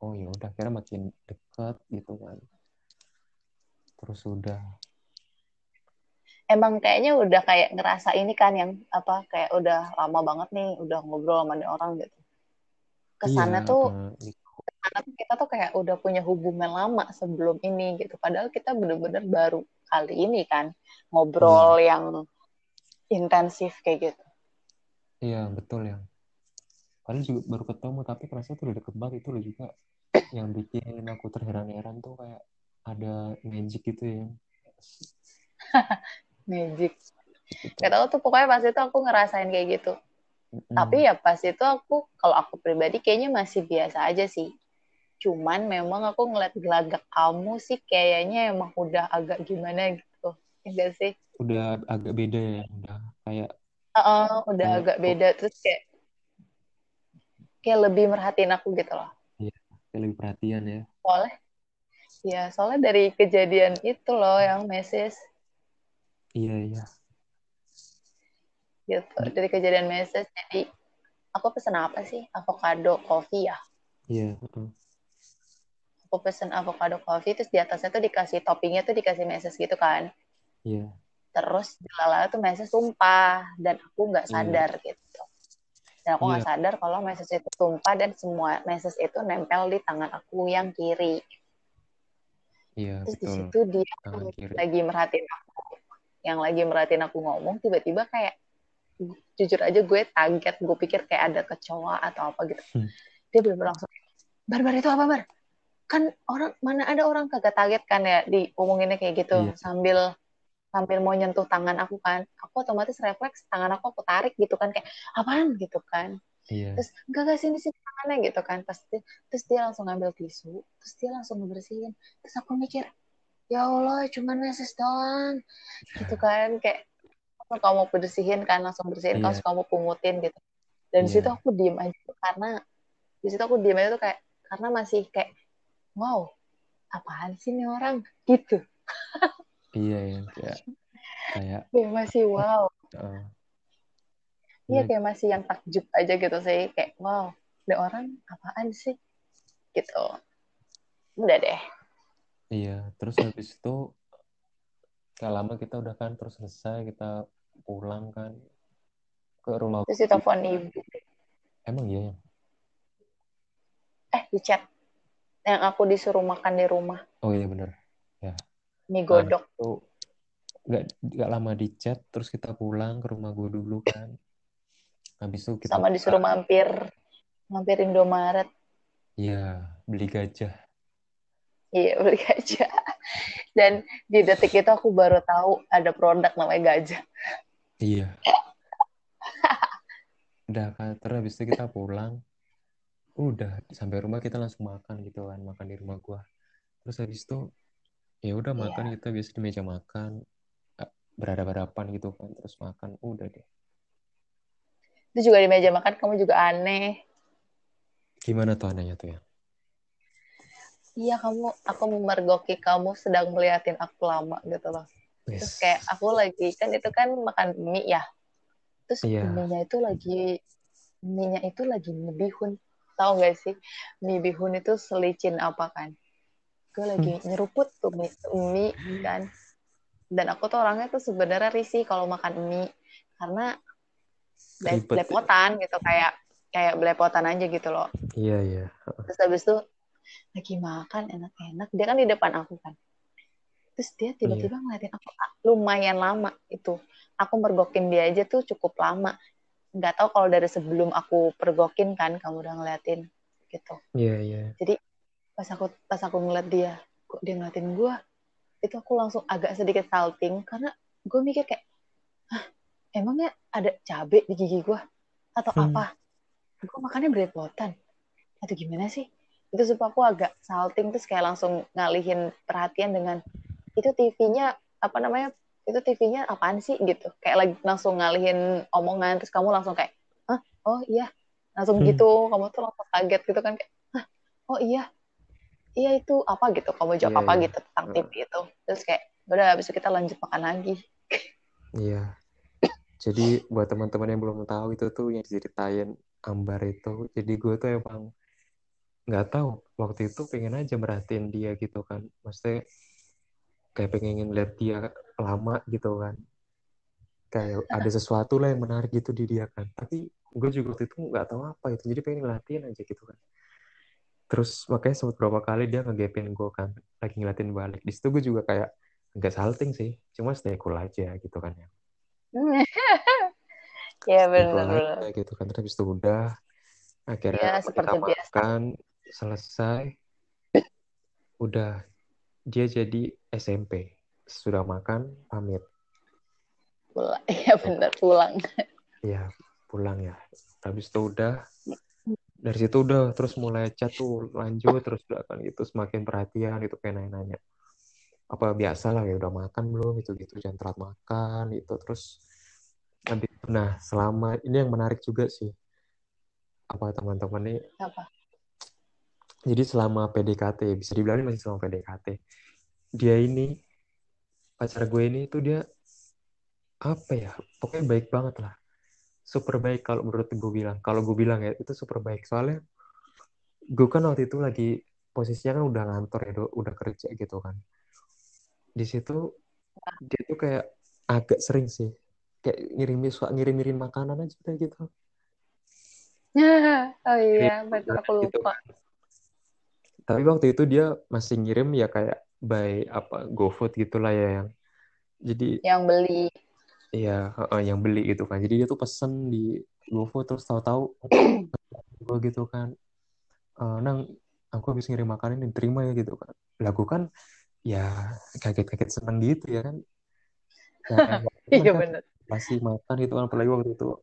oh ya udah akhirnya makin deket gitu kan. Terus udah emang kayaknya udah kayak ngerasa ini kan yang apa, kayak udah lama banget nih udah ngobrol sama orang gitu. Kesana iya, tuh kesana tuh kita tuh kayak udah punya hubungan lama sebelum ini gitu. Padahal kita bener-bener baru kali ini kan ngobrol hmm. yang intensif kayak gitu. Iya betul ya. Padahal juga baru ketemu tapi kerasa tuh udah deket banget. Itu loh juga yang bikin aku terheran-heran tuh, kayak ada magic gitu ya. Magic. Gak tau tuh pokoknya pas itu aku ngerasain kayak gitu. Mm-hmm. Tapi ya pas itu aku, kalau aku pribadi kayaknya masih biasa aja sih. Cuman memang aku ngeliat gelagak kamu sih kayaknya emang udah agak gimana gitu. Enggak sih? Udah agak beda ya. Udah kayak uh-uh, udah kayak agak aku. Beda. Terus kayak kayak lebih merhatiin aku gitu loh. Iya, kayak lebih perhatian ya. Boleh. Ya, soalnya dari kejadian itu loh yang message. Iya, iya. Gitu, dari kejadian message, jadi aku pesen apa sih? Avocado coffee ya? Iya. Uh-uh. Aku pesen avocado coffee, terus di atasnya tuh dikasih toppingnya tuh dikasih message gitu kan? Iya. Terus di lala tuh message sumpah, dan aku nggak sadar iya. gitu. Dan aku nggak yeah. sadar kalau meses itu tumpah dan semua meses itu nempel di tangan aku yang kiri. Iya, yeah, terus betul. Di situ dia lagi merhatiin aku, yang lagi merhatiin aku ngomong, tiba-tiba kayak jujur aja gue kaget, gue pikir kayak ada kecoa atau apa gitu. Hmm. Dia benar-benar langsung, Bar-bar itu apa, Bar? Kan orang mana ada orang kagak target kan ya diomonginnya kayak gitu, yeah. sambil sambil mau nyentuh tangan aku kan, aku otomatis refleks tangan aku aku tarik gitu kan, kayak apaan gitu kan, yeah. terus enggak sini sini tangannya gitu kan, pasti terus dia langsung ngambil tisu, terus dia langsung ngebersihin, terus aku mikir ya Allah cuman meses doang gitu kan, kayak kalau kamu mau bersihin kan langsung bersihin, yeah. kalau kamu mau pungutin gitu, dan yeah. di situ aku diem aja karena di situ aku diem aja tuh kayak karena masih kayak wow apaan sih nih orang gitu. Iya, iya, kayak, kayak ya, masih wow. Uh, iya, kayak masih yang takjub aja gitu sih. Kayak, wow, ada orang apaan sih? Gitu. Udah deh. Iya, terus habis itu, gak lama kita udah kan, terus selesai, kita pulang kan ke rumah. Terus ditelepon ibu. Emang iya? Eh, di chat. Yang aku disuruh makan di rumah. Oh iya, bener. Ya. Mie godok. Nah, gak, gak lama di chat, terus kita pulang ke rumah gue dulu kan. Habis itu kita... Sama disuruh mampir. Mampir Indomaret. Iya, beli gajah. Iya, beli gajah. Dan di detik itu aku baru tahu ada produk namanya gajah. Iya. Udah, terus habis itu kita pulang. Udah, sampai rumah kita langsung makan gitu kan. Makan di rumah gue. Terus habis itu... ya udah makan yeah. kita biasa di meja makan berhadapan-hadapan gitu kan, terus makan udah deh. Itu juga di meja makan kamu juga aneh. Gimana tuh anehnya tuh ya? Iya kamu, aku memergoki kamu sedang meliatin aku lama gitu loh. Yes. Terus kayak aku lagi kan itu kan makan mie ya. Terus yeah. mie-nya itu lagi mie-nya itu lagi mie bihun. Tahu enggak sih? Mie bihun itu selicin apa kan? Gue lagi nyeruput tuh mie, mie kan, dan aku tuh orangnya tuh sebenarnya risih kalau makan mie karena belepotan gitu, kayak kayak belepotan aja gitu loh. Iya iya. Terus habis tuh lagi makan enak-enak, dia kan di depan aku kan, terus dia tiba-tiba ngeliatin aku lumayan lama itu, aku mergokin dia aja tuh cukup lama, nggak tahu kalau dari sebelum aku pergokin kan kamu udah ngeliatin gitu. Iya iya. Jadi pas aku pas aku ngeliat dia, kok dia ngeliatin gue, itu aku langsung agak sedikit salting karena gue mikir kayak, hah, emangnya ada cabai di gigi gue atau hmm. apa? Gue makannya belepotan atau gimana sih? Itu supaya aku agak salting, terus kayak langsung ngalihin perhatian dengan itu T V-nya apa namanya? Itu T V-nya apaan sih gitu? Kayak lagi langsung ngalihin omongan, terus kamu langsung kayak, hah, oh iya, langsung hmm. gitu, kamu tuh langsung kaget gitu kan kayak, hah, oh iya. Iya itu apa gitu, kamu jawab yeah, apa yeah. gitu tentang T V itu. Terus kayak, udah habis itu kita lanjut makan lagi. Iya. Yeah. Jadi buat teman-teman yang belum tahu itu tuh yang diceritain Ambar itu. Jadi gue tuh emang nggak tahu. Waktu itu pengen aja merhatiin dia gitu kan. Maksudnya kayak pengen lihat dia lama gitu kan. Kayak ada sesuatu lah yang menarik gitu di dia kan. Tapi gue juga waktu itu nggak tahu apa itu. Jadi pengen ngeliatin aja gitu kan. Terus makanya sempat berapa kali dia ngegepin gue kan, lagi ngeliatin balik. Di situ gue juga kayak nggak salting sih, cuma stay cool aja gitu kan ya. Iya benar-benar. Gitu kan terus habis itu udah akhirnya ya, kita makan selesai, udah dia jadi S M P sudah makan pamit. Pulang, iya benar pulang. Iya pulang ya. Habis itu udah. Dari situ udah terus mulai chat tuh lanjut terus udah kan gitu semakin perhatian gitu kayak nanya-nanya apa biasa lah ya udah makan belum gitu gitu jangan telat makan gitu terus habis nah selama ini yang menarik juga sih apa teman-teman nih apa? Jadi selama P D K T bisa dibilang masih selama P D K T dia ini pacar gue ini tuh dia apa ya pokoknya baik banget lah. Super baik kalau menurut gue bilang. Kalau gue bilang ya, itu super baik. Soalnya gue kan waktu itu lagi posisinya kan udah ngantor ya, udah kerja gitu kan. Di situ dia tuh kayak agak sering sih. Kayak ngirim-ngirim makanan aja gitu. Oh iya, betul, aku lupa. Gitu. Tapi waktu itu dia masih ngirim ya kayak by apa GoFood gitulah ya yang jadi yang beli. Iya, uh, yang beli gitu kan. Jadi dia tuh pesen di GoFood terus tahu-tahu gue gitu kan. Uh, nang aku habis ngirim makanan diterima ya gitu kan. Lah gue kan ya kaget-kaget seneng gitu ya kan. Nah, iya benar. Masih makan gitu kan apalagi waktu itu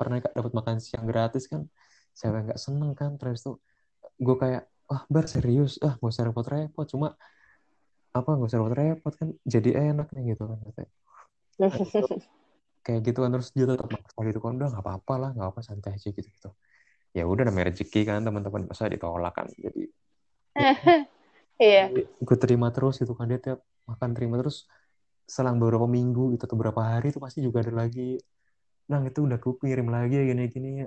pernah dapat makan siang gratis kan. Siapa enggak seneng kan terus tuh gue kayak wah Bar serius, ah gak usah repot-repot, cuma apa gak usah repot-repot kan jadi enak nih gitu kan katanya. Kayak gitu kan terus dia tetap maksa gitu kan udah nggak apa-apa lah, nggak apa santai aja gitu gitu. Ya udah namanya rezeki kan teman-teman masa ditolak kan jadi. Iya. Gue terima terus gitu kan dia tiap makan terima terus selang beberapa minggu gitu atau beberapa hari itu pasti juga ada lagi. Nah itu udah gue kirim lagi gini-gini.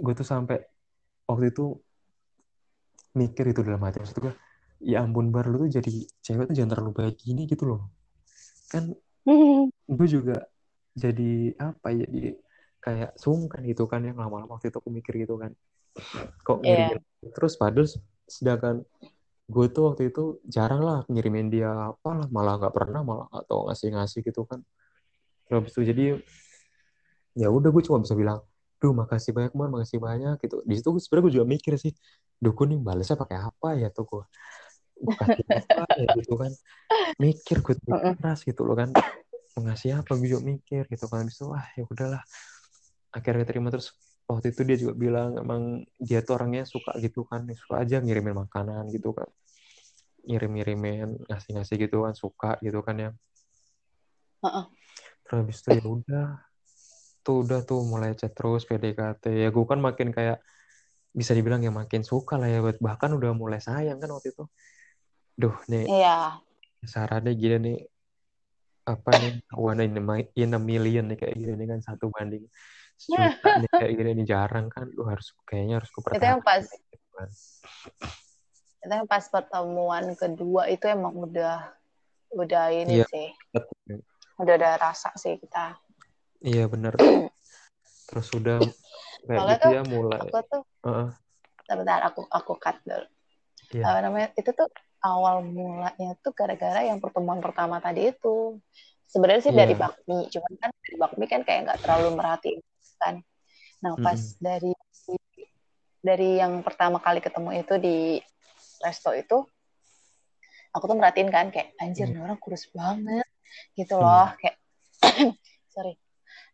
Gue tuh sampai waktu itu mikir itu dalam hati. Maksud gue, ya ampun Bar, lu tuh jadi cewek tuh jangan terlalu baik gini gitu loh. Kan gue juga jadi apa ya, jadi kayak sungkan gitu kan yang lama-lama waktu itu aku mikir gitu kan. Kok ngirimin. Yeah. Terus padahal sedangkan gue tuh waktu itu jarang lah ngirimin dia apalah, malah gak pernah malah atau ngasih-ngasih gitu kan. Terus itu jadi ya udah gue cuma bisa bilang, duh makasih banyak Bar, makasih banyak gitu. Di situ sebenarnya gue juga mikir sih, duh gue nih balesnya pakai apa ya tuh gue kasih apa ya gitu kan mikir gue keras gitu loh kan mengasih apa gue juga mikir gitu kan habis itu ah ya udahlah akhirnya terima terus waktu itu dia juga bilang emang dia tuh orangnya suka gitu kan suka aja ngirimin makanan gitu kan ngirim-ngirimin ngasih-ngasih gitu kan suka gitu kan ya uh-uh. Terus habis itu ya udah tuh udah tuh mulai chat terus P D K T ya gue kan makin kayak bisa dibilang ya makin suka lah ya bahkan udah mulai sayang kan waktu itu duh nih yeah. Sarannya gini nih apa nih one in a million nih kayak gini nih kan satu banding sejuta yeah. Nih kayak gini nih jarang kan lu harus kayaknya harus kupertahankan itu yang pas kan. Itu yang pas pertemuan kedua itu emang udah udah ini yeah. Sih betul. Udah ada rasa sih kita iya yeah, benar terus udah kayak gitu ya mulai aku tuh uh-uh. Bentar aku aku cut dulu yeah. Namanya itu tuh awal mulanya tuh gara-gara yang pertemuan pertama tadi itu sebenarnya sih yeah. Dari bakmi cuman kan dari bakmi kan kayak nggak terlalu merhatiin kan nah pas mm. dari dari yang pertama kali ketemu itu di resto itu aku tuh merhatiin kan kayak anjir mm. orang kurus banget gitu loh mm. kayak sorry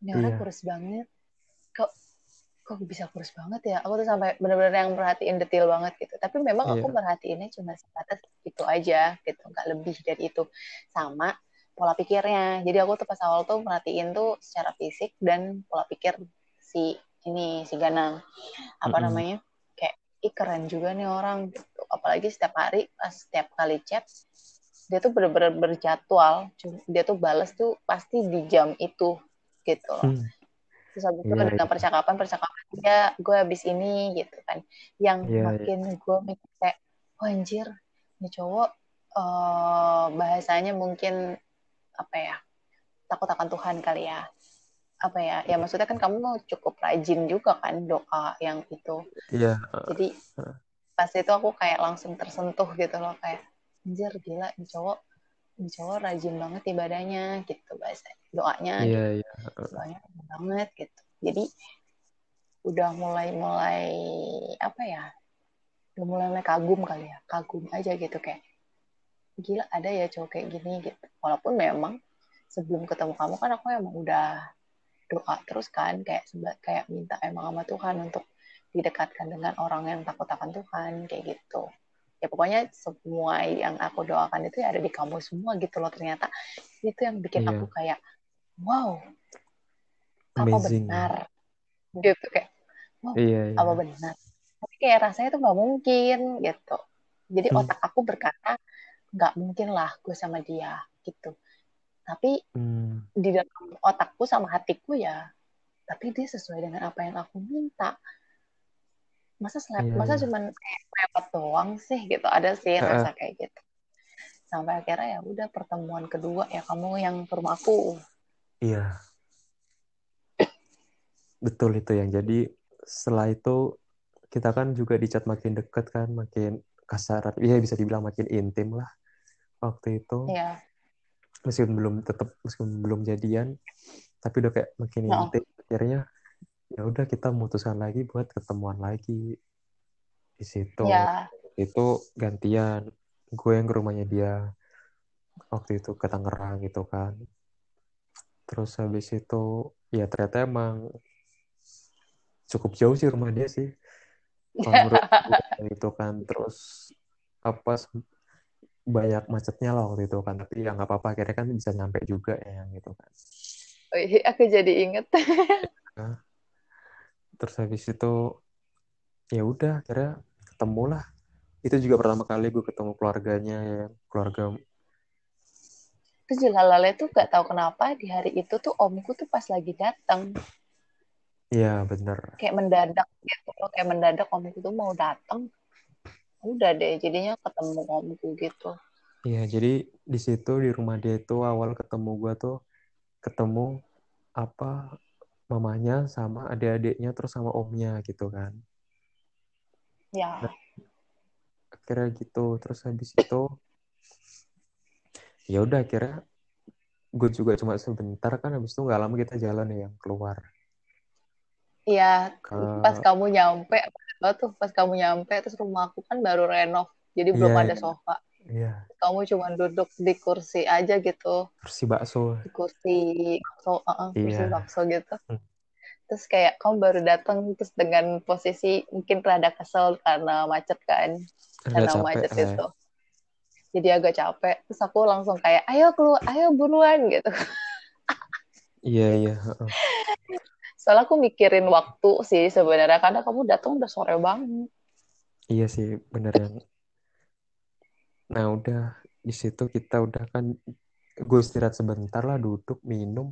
ini orang yeah. kurus banget kok kok bisa kurus banget ya aku tuh sampai benar-benar yang merhatiin detail banget gitu tapi memang yeah. Aku merhatiinnya cuma sebatas itu aja gitu nggak lebih dari itu sama pola pikirnya jadi aku tuh pas awal tuh merhatiin tuh secara fisik dan pola pikir si ini si Ganang apa mm-hmm. namanya kayak ih keren juga nih orang gitu apalagi setiap hari pas setiap kali chat dia tuh benar-benar berjadwal dia tuh balas tuh pasti di jam itu gitu loh mm. Terus habis itu yeah, dengan yeah. percakapan-percakapan dia, gue habis ini gitu kan. Yang yeah, makin yeah. gue mikir kayak, oh anjir, ini cowok uh, bahasanya mungkin, apa ya, takut akan Tuhan kali ya. Apa ya, ya maksudnya kan kamu cukup rajin juga kan doa yang itu. Iya. Yeah. Jadi pas itu aku kayak langsung tersentuh gitu loh. Kayak, anjir gila, ini cowok, ini cowok rajin banget ibadahnya gitu bahasanya. Doanya, yeah, gitu. Yeah. Doanya banget gitu. Jadi udah mulai-mulai apa ya? Udah mulai-mulai kagum kali ya, kagum aja gitu kayak gila ada ya cowok kayak gini gitu. Walaupun memang sebelum ketemu kamu kan aku emang udah doa terus kan kayak kayak minta emang sama Tuhan untuk didekatkan dengan orang yang takut akan Tuhan kayak gitu. Ya pokoknya semua yang aku doakan itu ya ada di kamu semua gitu loh ternyata itu yang bikin yeah. Aku kayak wow apa amazing. Benar gitu kayak wow yeah, yeah. Apa benar tapi kayak rasanya tuh nggak mungkin gitu jadi mm. otak aku berkata nggak mungkin lah gue sama dia gitu tapi mm. di dalam otakku sama hatiku ya tapi dia sesuai dengan apa yang aku minta masa selap, yeah. masa cuma lewat doang sih gitu ada sih uh. rasa kayak gitu sampai akhirnya ya udah pertemuan kedua ya kamu yang ke rumah aku iya yeah. Betul itu yang jadi setelah itu kita kan juga dicat makin dekat kan, makin kasar, ya bisa dibilang makin intim lah waktu itu. Yeah. Meskipun belum tetap meskipun belum jadian, tapi udah kayak makin no. intim. Akhirnya ya udah kita memutuskan lagi buat ketemuan lagi di situ. Yeah. Itu gantian gue yang ke rumahnya dia waktu itu ke Tangerang gitu kan. Terus habis itu ya ternyata emang cukup jauh sih rumah dia sih. Kalau itu kan, terus apa banyak macetnya lah waktu itu kan, tapi ya nggak apa-apa, akhirnya kan bisa nyampe juga ya gitu kan. Oh, aku jadi inget. Nah, terus habis itu ya udah akhirnya ketemu lah. Itu juga pertama kali gue ketemu keluarganya ya, keluarga. Terus Jelalale tuh nggak tahu kenapa di hari itu tuh omku tuh pas lagi datang. Iya benar. Kayak mendadak gitu, kayak mendadak omku tuh mau datang. Udah deh, jadinya ketemu omku gitu. Iya, jadi di situ di rumah dia itu awal ketemu gua tuh ketemu apa mamanya sama adik-adiknya terus sama omnya gitu kan. Iya. Nah, akhirnya gitu, terus habis itu ya udah akhirnya gue juga cuma sebentar kan, habis itu nggak lama kita jalan ya yang keluar. Iya, pas kamu nyampe, tuh pas kamu nyampe, terus rumah aku kan baru renov, jadi belum yeah, ada sofa. Iya. Yeah. Kamu cuma duduk di kursi aja gitu. Kursi bakso. Di kursi bakso, uh-uh, yeah. kursi bakso gitu. Hmm. Terus kayak kamu baru datang, terus dengan posisi mungkin rada kesel karena macet kan, karena capek, macet eh. itu. Jadi agak capek, terus aku langsung kayak, ayo keluar, ayo buruan gitu. Iya iya. Soalnya aku mikirin waktu sih sebenarnya, karena kamu datang udah sore banget. Iya sih, bener yang. Nah udah, di situ kita udah kan, gue istirahat sebentar lah, duduk, minum.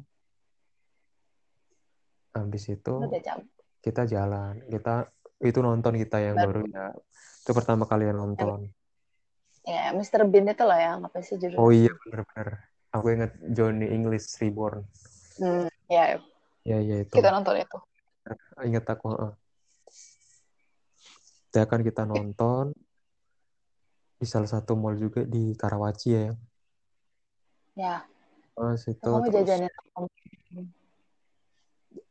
Habis itu kita jalan, kita itu nonton kita yang baru, baru ya. Itu pertama kali yang nonton. Ya, mister Bean itu loh yang apa sih judulnya? Oh iya, bener-bener. Aku ingat Johnny English Reborn. Hmm, ya, ya. Ya, ya itu. Kita nonton itu. Ingat aku. Uh. Ya kan kita nonton di salah satu mall juga di Karawaci ya. Ya. Mas itu. Kamu jajanin kamu.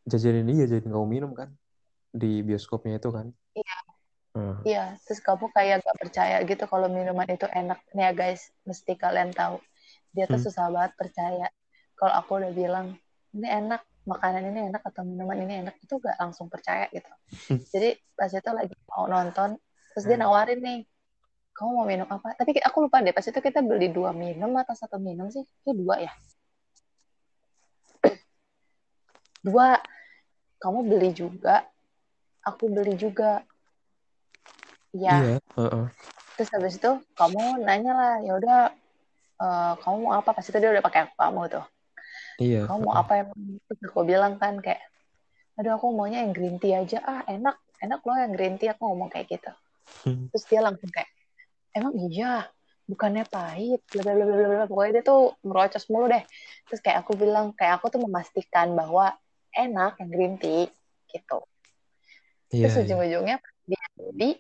Jajanin iya, jajanin kamu minum kan di bioskopnya itu kan? Iya. Iya. Uh. Terus kamu kayak nggak percaya gitu kalau minuman itu enak nih ya guys, mesti kalian tahu. Dia tuh hmm. susah banget percaya. Kalau aku udah bilang ini enak, makanan ini enak atau minuman ini enak, itu gak langsung percaya gitu. Jadi pas itu lagi mau nonton, terus dia nawarin nih, kamu mau minum apa? Tapi aku lupa deh, pas itu kita beli dua minum atau satu minum sih? Itu dua ya? Dua. Kamu beli juga, aku beli juga. Ya. Iya. Uh-uh. Terus habis itu kamu nanya lah, yaudah uh, kamu mau apa? Pas itu dia udah pakai apa mau tuh. Iya. Kamu mau apa yang aku bilang kan kayak, aduh aku maunya yang green tea aja, ah enak, enak loh yang green tea, aku ngomong kayak gitu. Hmm. Terus dia langsung kayak, emang iya, bukannya pahit, bla bla bla bla, pokoknya dia tuh merocos mulu deh. Terus kayak aku bilang, kayak aku tuh memastikan bahwa enak yang green tea gitu. Terus yeah, ujung-ujungnya yeah. dia beli,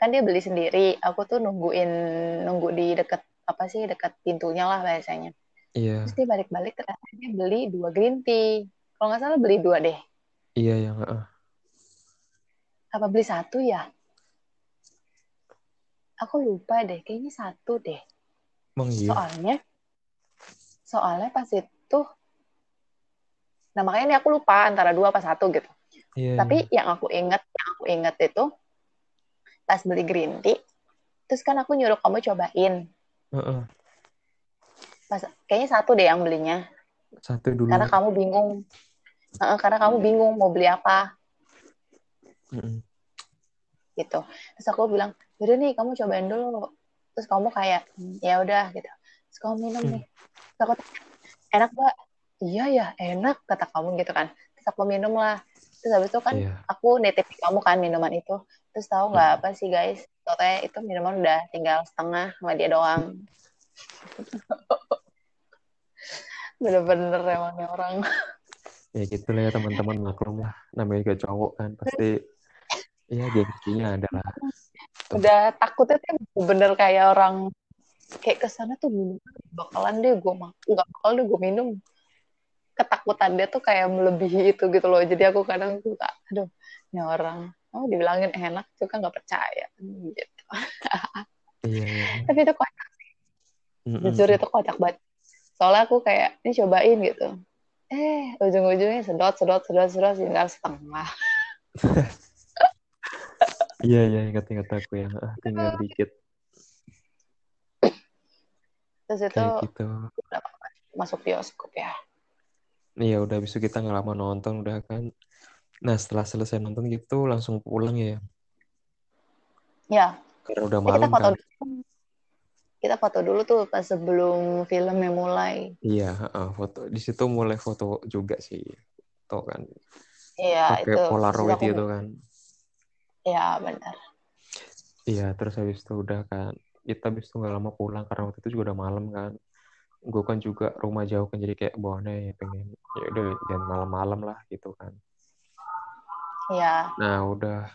kan dia beli sendiri, aku tuh nungguin, nunggu di deket apa sih, deket pintunya lah biasanya. Iya. Terus dia balik-balik ternyata dia beli dua green tea. Kalau nggak salah beli dua deh. Iya yang uh. apa beli satu ya? Aku lupa deh. Kayaknya satu deh. Emang iya? Soalnya, soalnya pas itu, nah makanya ini aku lupa antara dua apa satu gitu. Iya. Tapi yang aku ingat, yang aku ingat itu pas beli green tea, terus kan aku nyuruh kamu cobain. Uh-uh. Pas, kayaknya satu deh yang belinya. Satu dulu. Karena kamu bingung. Uh, karena kamu bingung mau beli apa. Mm-mm. Gitu. Terus aku bilang, "Yaudah nih, kamu cobain dulu." Terus kamu kayak, "Ya udah," gitu. Terus kamu minum nih. Terus aku tanya, "Enak, Mbak?" "Iya ya, enak," kata kamu gitu kan. Terus aku minum lah. Terus habis itu kan yeah. aku nitip kamu kan minuman itu. Terus tahu nggak mm. apa sih, guys? Totalnya itu minuman udah tinggal setengah sama dia doang. Bener-bener emangnya orang. Ya gitu lah ya teman-teman, maklum lah. Namanya juga cowok kan pasti ya gengsinya adalah. Udah takutnya tuh bener kayak orang kayak kesana tuh minum bakalan deh gue mak nggak bakal deh gue minum. Ketakutan dia tuh kayak melebihi itu gitu loh. Jadi aku kadang suka, aduh, ini orang oh dibilangin enak tuh kan nggak percaya gitu. Yeah. Tapi itu kocak sih. Mm-mm. Jujur itu kocak banget. Soalnya aku kayak ini cobain gitu. Eh, ujung-ujungnya sedot, sedot, sedot, sedot, tinggal setengah. Iya, iya, ingat-ingat aku ya. Tinggal dikit. Terus itu gitu. Udah masuk bioskop ya. Iya, udah abis itu kita gak lama nonton, udah kan. Nah, setelah selesai nonton gitu, langsung pulang ya? Iya. Karena udah malam, kita foto kan? Dulu. Kita foto dulu tuh pas sebelum filmnya mulai. Iya, uh, foto di situ mulai foto juga sih, foto kan. Iya itu. Pakai Polaroid itu kan. Iya benar. Iya terus habis itu udah kan, kita habis itu nggak lama pulang karena waktu itu juga udah malam kan. Gue kan juga rumah jauh kan jadi kayak bawahnya ya pengen ya udah jangan malam-malam lah gitu kan. Iya. Nah udah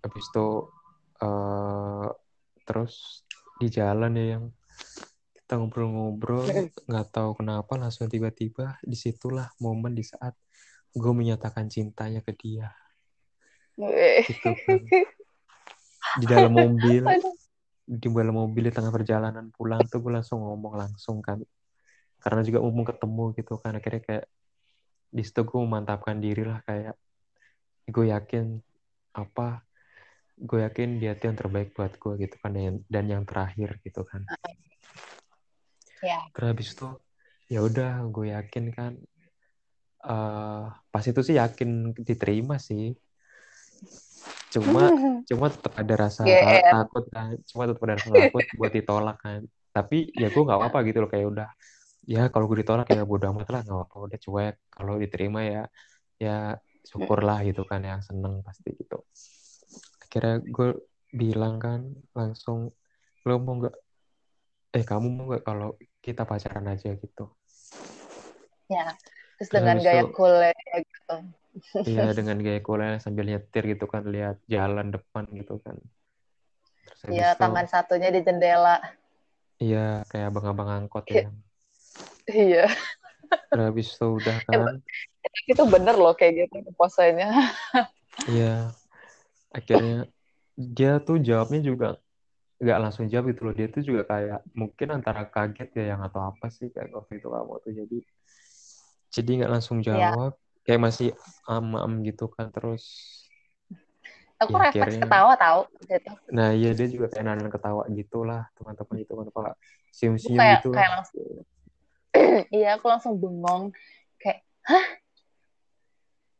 habis itu uh, terus di jalan ya yang kita ngobrol-ngobrol nggak tahu kenapa langsung tiba-tiba disitulah momen di saat gue menyatakan cintanya ke dia gitu kan. Di dalam mobil di dalam mobil di tengah perjalanan pulang tuh gue langsung ngomong langsung kan karena juga umum ketemu gitu kan akhirnya kayak di situ gue memantapkan diri lah kayak gue yakin apa gue yakin dia tuh yang terbaik buat gue gitu kan dan yang terakhir gitu kan. Yeah. Terus habis itu ya udah gue yakin kan uh, pas itu sih yakin diterima sih cuma cuma tetap ada rasa yeah. takut kan cuma tetap ada rasa takut buat ditolak kan tapi ya gue nggak apa-apa gitu loh kayak udah ya kalau gue ditolak ya bodo amat lah nggak apa-apa udah cuek kalau diterima ya ya syukurlah gitu kan yang seneng pasti gitu. Akhirnya gue bilang kan langsung lo mau nggak eh kamu mau nggak kalau kita pacaran aja gitu ya terus dengan gaya coolnya gitu iya dengan gaya coolnya sambil nyetir gitu kan lihat jalan depan gitu kan iya tangan itu, satunya di jendela iya kayak abang-abang angkot ya iya terus habis itu udah kan itu bener loh kayak gitu posenya iya akhirnya dia tuh jawabnya juga nggak langsung jawab gitu loh dia tuh juga kayak mungkin antara kaget ya yang atau apa sih kayak waktu itu kamu tuh jadi jadi nggak langsung jawab ya. Kayak masih am-am gitu kan terus aku ya, refleks akhirnya, ketawa tahu gitu. Nah iya dia juga kayak nanan ketawa gitulah teman-teman itu kan kepala sium-sium kayak, gitu kayak langsung iya aku langsung bengong kayak hah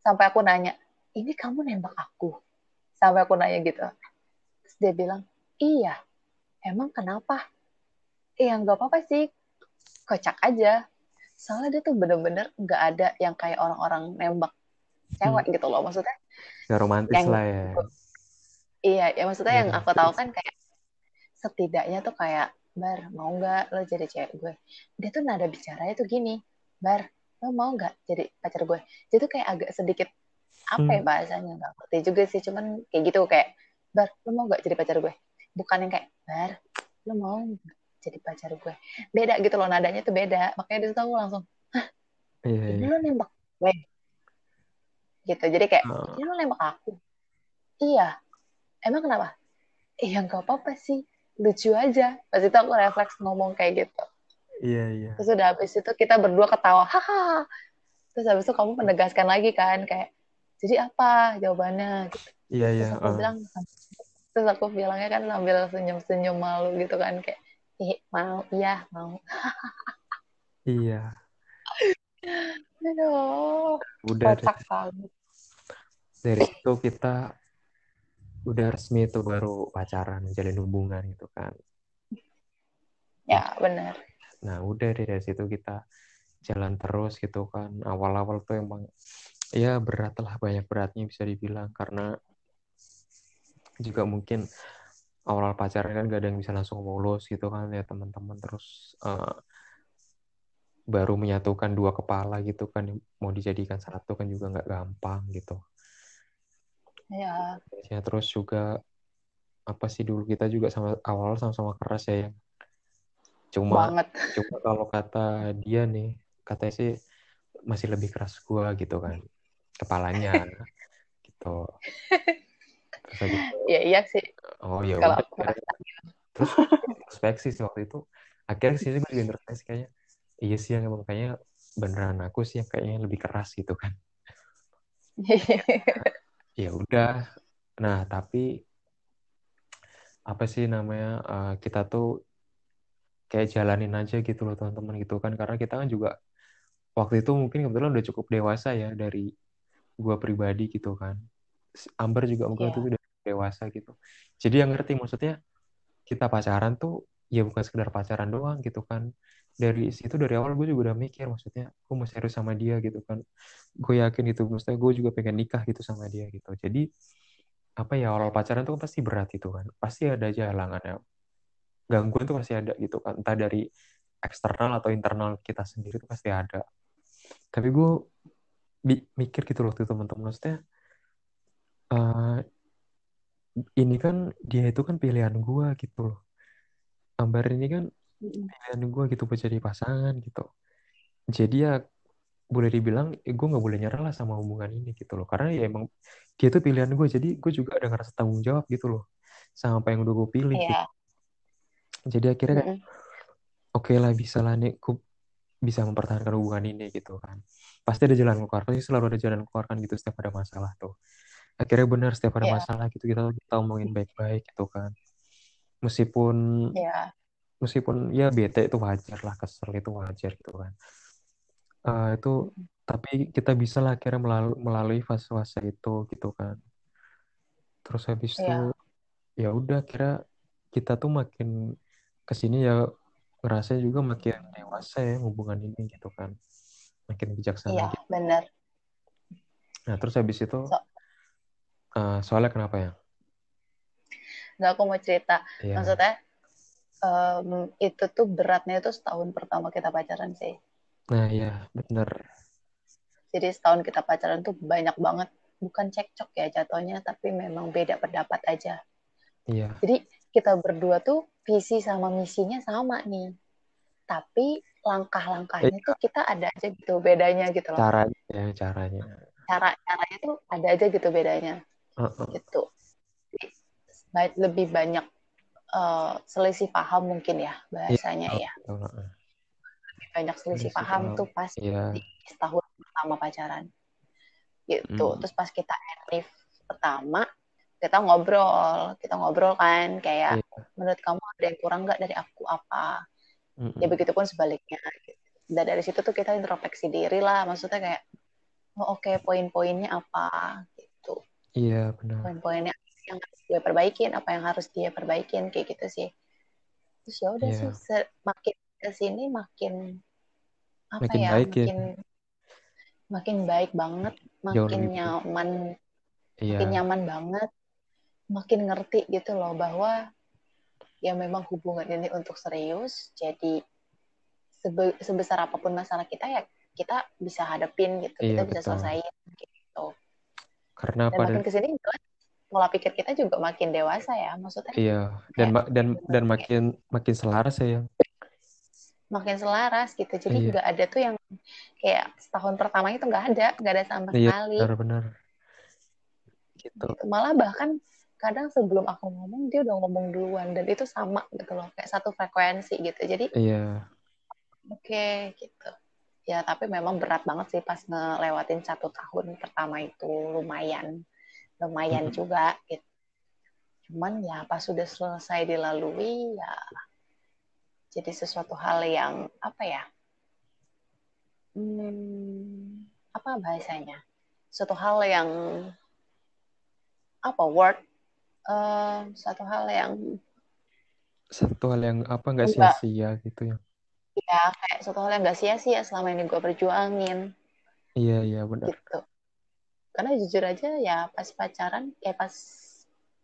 sampai aku nanya ini kamu nembak aku sampai aku nanya gitu, terus dia bilang, iya, emang kenapa? Iya, nggak apa-apa sih, kocak aja. Soalnya dia tuh bener-bener nggak ada yang kayak orang-orang nembak cewek hmm. gitu loh, maksudnya. Gak romantis yang, lah ya. Iya, ya maksudnya ya, yang aku tahu kan kayak setidaknya tuh kayak, Bar, mau nggak lo jadi cewek gue? Dia tuh nada bicaranya tuh gini, Bar, lo mau nggak jadi pacar gue? Dia tuh kayak agak sedikit apa ya bahasanya nggak ngerti juga sih cuman kayak gitu kayak Bar lo mau nggak jadi pacar gue bukan yang kayak Bar lo mau nggak jadi pacar gue beda gitu loh nadanya tuh beda makanya di situ aku langsung hah yeah, ini yeah. lo nembak gue gitu jadi kayak uh. ini lo nembak aku iya emang kenapa iya eh, nggak apa-apa sih lucu aja pas itu aku refleks ngomong kayak gitu iya yeah, iya yeah. Terus udah habis itu kita berdua ketawa haha terus habis itu kamu menegaskan lagi kan kayak jadi apa jawabannya? Gitu. Iya, iya. Terus aku uh. bilang, terus aku bilangnya kan sambil senyum-senyum malu gitu kan kayak, ih mau, iya mau. Iya. Aduh. Udah. Kocak banget. Dari itu kita udah resmi tuh baru pacaran, jalin hubungan gitu kan. Ya benar. Nah udah dari situ kita jalan terus gitu kan. Awal-awal tuh emang ya berat lah banyak beratnya bisa dibilang karena juga mungkin awal-awal pacaran kan gak ada yang bisa langsung mulus gitu kan ya teman-teman terus uh, baru menyatukan dua kepala gitu kan, mau dijadikan satu kan juga nggak gampang gitu. Ya. Ya terus juga apa sih, dulu kita juga sama awal sama-sama keras ya, yang cuma banget. Cuma kalau kata dia nih, katanya sih masih lebih keras gue gitu kan kepalanya gitu. Terus lagi ya iya sih. Oh ya udah. Terus introspeksi sih waktu itu, akhirnya sih gue juga introspeksi kayaknya iya sih yang emang kayaknya beneran aku sih yang kayaknya lebih keras gitu kan. Ya udah, nah tapi apa sih namanya, uh, kita tuh kayak jalanin aja gitu loh teman-teman gitu kan, karena kita kan juga waktu itu mungkin kebetulan udah cukup dewasa ya, dari gua pribadi gitu kan, Ambar juga mungkin yeah. waktu itu udah dewasa gitu, jadi yang ngerti maksudnya kita pacaran tuh ya bukan sekedar pacaran doang gitu kan. Dari situ dari awal gue juga udah mikir maksudnya gue mau serius sama dia gitu kan, gue yakin gitu, maksudnya gue juga pengen nikah gitu sama dia gitu. Jadi apa ya, awal pacaran tuh pasti berat gitu kan, pasti ada halangan ya, gangguan tuh pasti ada gitu kan, entah dari eksternal atau internal kita sendiri tuh pasti ada. Tapi gue bi- mikir gitu loh tuh teman-teman, maksudnya uh, ini kan dia itu kan pilihan gue gitu loh, Ambar ini kan pilihan gue gitu buat jadi pasangan gitu. Jadi ya boleh dibilang eh, gue nggak boleh nyerah lah sama hubungan ini gitu loh, karena ya emang dia tuh pilihan gue, jadi gue juga ada ngerasa tanggung jawab gitu loh sama apa yang udah gue pilih yeah. gitu. Jadi akhirnya kan mm-hmm. oke okay lah, bisa lah nih gue bisa mempertahankan hubungan ini gitu kan, pasti ada jalan keluar, pasti selalu ada jalan keluar kan gitu setiap ada masalah tuh. Akhirnya benar setiap ada yeah. masalah gitu kita kita omongin baik-baik gitu kan, meskipun yeah. meskipun ya bete itu wajar lah, kesel itu wajar gitu kan. Uh, itu tapi kita bisa lah akhirnya melalui, melalui fase-fase itu gitu kan. Terus habis itu ya udah kira kita tuh makin kesini ya ngerasa juga makin dewasa ya hubungan ini gitu kan, makin bijaksana. Iya gitu. Benar. Nah terus habis itu so- uh, soalnya kenapa ya? Nggak, aku mau cerita ya. Maksudnya. Um, itu tuh beratnya itu setahun pertama kita pacaran sih. Nah ya benar. Jadi setahun kita pacaran tuh banyak banget, bukan cekcok ya jatuhnya, tapi memang beda pendapat aja. Iya. Jadi kita berdua tuh visi sama misinya sama nih, tapi langkah-langkahnya eh, tuh kita ada aja gitu bedanya gitu loh. Caranya, caranya. Cara caranya tuh ada aja gitu bedanya. Uh-uh. Gitu. Lebih banyak. Uh, selisih paham mungkin ya bahasanya ya, ya. Lebih banyak selisih Betul. paham tuh pas ya. Di setahun pertama pacaran gitu. hmm. Terus pas kita aktif pertama kita ngobrol kita ngobrol kan kayak ya. Menurut kamu ada yang kurang nggak dari aku apa, hmm. ya begitupun sebaliknya. Dan dari situ tuh kita introspeksi diri lah, maksudnya kayak oh, oke okay, poin-poinnya apa gitu. Iya benar. Poin-poinnya yang harus gue perbaikin, apa yang harus dia perbaikin, kayak gitu sih. Terus ya udah yeah. sih ser- makin kesini makin apa makin ya baik, makin ya. makin baik banget, makin Jauh nyaman, yeah. makin nyaman banget, makin ngerti gitu loh bahwa ya memang hubungan ini untuk serius. Jadi sebe- sebesar apapun masalah kita ya kita bisa hadapin gitu, yeah, kita betul. bisa selesaiin gitu. Karena dan pada... makin kesini juga pola pikir kita juga makin dewasa ya, maksudnya. Iya, dan ya, dan dan makin makin selaras ya. Yang... Makin selaras gitu. Jadi iya. juga ada tuh yang kayak setahun pertamanya tuh nggak ada, nggak ada sama iya, sekali. Iya, benar-benar. Gitu. Malah bahkan kadang sebelum aku ngomong dia udah ngomong duluan dan itu sama gitu loh, kayak satu frekuensi gitu. Jadi. Iya. Oke, okay, gitu. Ya tapi memang berat banget sih pas ngelewatin satu tahun pertama itu, lumayan. lumayan hmm. juga gitu. Cuman ya pas sudah selesai dilalui ya jadi sesuatu hal yang apa ya hmm, apa bahasanya suatu hal yang apa word uh, suatu hal yang satu hal yang apa nggak sia-sia gitu ya ya kayak suatu hal yang nggak sia-sia selama ini gue perjuangin. Iya iya benar gitu. Karena jujur aja ya pas pacaran, ya pas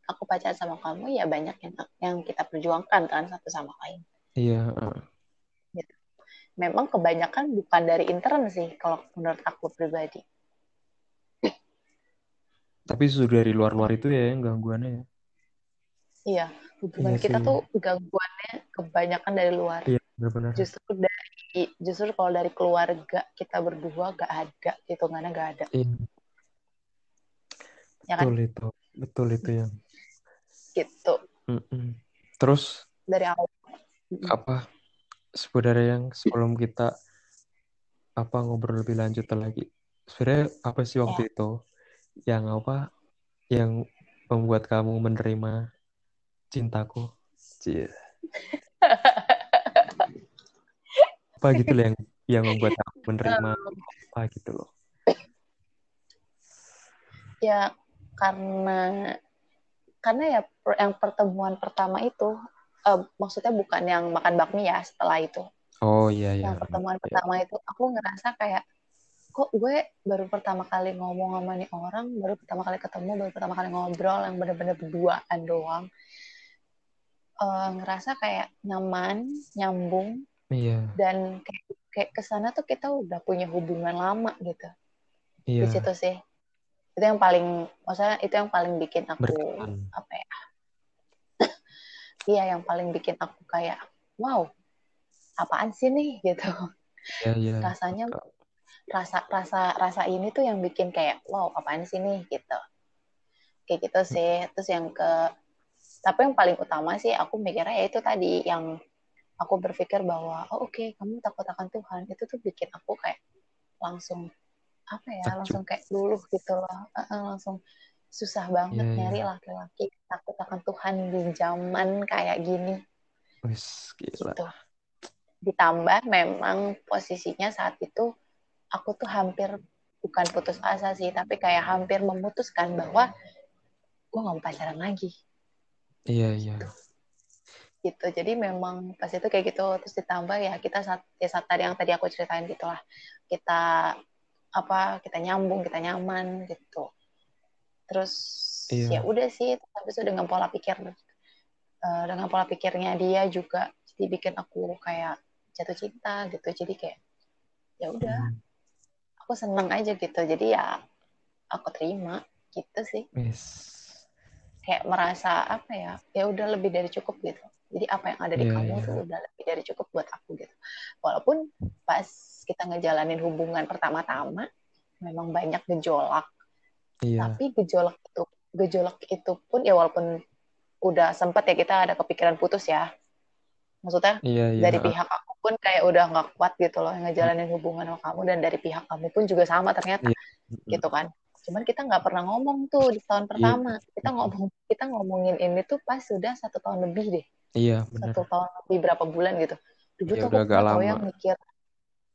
aku pacaran sama kamu ya banyak yang, yang kita perjuangkan kan satu sama lain. Iya. Gitu. memang kebanyakan bukan dari intern sih kalau menurut aku pribadi. Tapi sudah dari luar-luar itu ya yang gangguannya ya. Iya, hubungan iya kita tuh gangguannya kebanyakan dari luar. Iya, benar-benar. Justru dari justru kalau dari keluarga kita berdua gak ada, hitungannya gak ada. Iya. Ya kan? Betul itu, betul itu yang. Gitu. Mm-mm. Terus? Dari awal. Apa? Sebenarnya yang sebelum kita apa ngobrol lebih lanjut lagi. Sebenarnya apa sih waktu ya. itu yang apa yang membuat kamu menerima cintaku? Cie. Apa gitu loh yang yang membuat aku menerima apa gitu loh. Ya karena karena ya yang pertemuan pertama itu uh, maksudnya bukan yang makan bakmi ya setelah itu. Oh iya iya. Yang pertemuan iya. pertama itu aku ngerasa kayak kok gue baru pertama kali ngomong sama nih orang, baru pertama kali ketemu, baru pertama kali ngobrol yang benar-benar berduaan doang. Uh, ngerasa kayak nyaman, nyambung, iya. dan kayak, kayak kesana tuh kita udah punya hubungan lama gitu. Iya. Di situ sih, itu yang paling, maksudnya itu yang paling bikin aku Berkenan. apa ya? Iya, yang paling bikin aku kayak, wow, apaan sih nih gitu. Iya, iya. Rasanya rasa rasa rasa ini tuh yang bikin kayak, wow, apaan sih nih gitu. Kayak gitu sih. Terus yang ke tapi yang paling utama sih aku mikirnya ya itu tadi yang aku berpikir bahwa oh oke okay, kamu takut akan Tuhan itu tuh bikin aku kayak langsung apa ya langsung kayak luluh gitu loh, uh-uh, langsung susah banget yeah, nyari yeah. laki-laki takut akan Tuhan di zaman kayak gini. Wis, gila. Gitu. Ditambah memang posisinya saat itu aku tuh hampir bukan putus asa sih tapi kayak hampir memutuskan bahwa gue gak mau pacaran lagi. Iya iya. Gitu. Gitu. Jadi memang pas itu kayak gitu terus ditambah ya kita saat ya saat tadi yang tadi aku ceritain gitulah kita apa kita nyambung kita nyaman gitu. Terus iya. ya udah sih tapi itu dengan pola pikir uh, dengan pola pikirnya dia juga jadi bikin aku kayak jatuh cinta gitu jadi kayak ya udah hmm. aku seneng aja gitu jadi ya aku terima gitu sih. Yes. Kayak merasa apa ya, ya udah lebih dari cukup gitu. Jadi apa yang ada di yeah, kamu yeah. tuh udah lebih dari cukup buat aku gitu. Walaupun pas kita ngejalanin hubungan pertama-tama, memang banyak gejolak. Yeah. Tapi gejolak itu, gejolak itu pun ya walaupun udah sempat ya kita ada kepikiran putus ya. Maksudnya yeah, yeah. dari pihak aku pun kayak udah nggak kuat gitu loh ngejalanin hubungan sama kamu dan dari pihak kamu pun juga sama ternyata yeah. gitu kan. Cuman kita nggak pernah ngomong tuh di tahun pertama yeah. kita ngomong kita ngomongin ini tuh pas sudah satu tahun lebih deh iya yeah, benar satu tahun lebih berapa bulan gitu dulu yeah, tuh aku agak lama yang mikir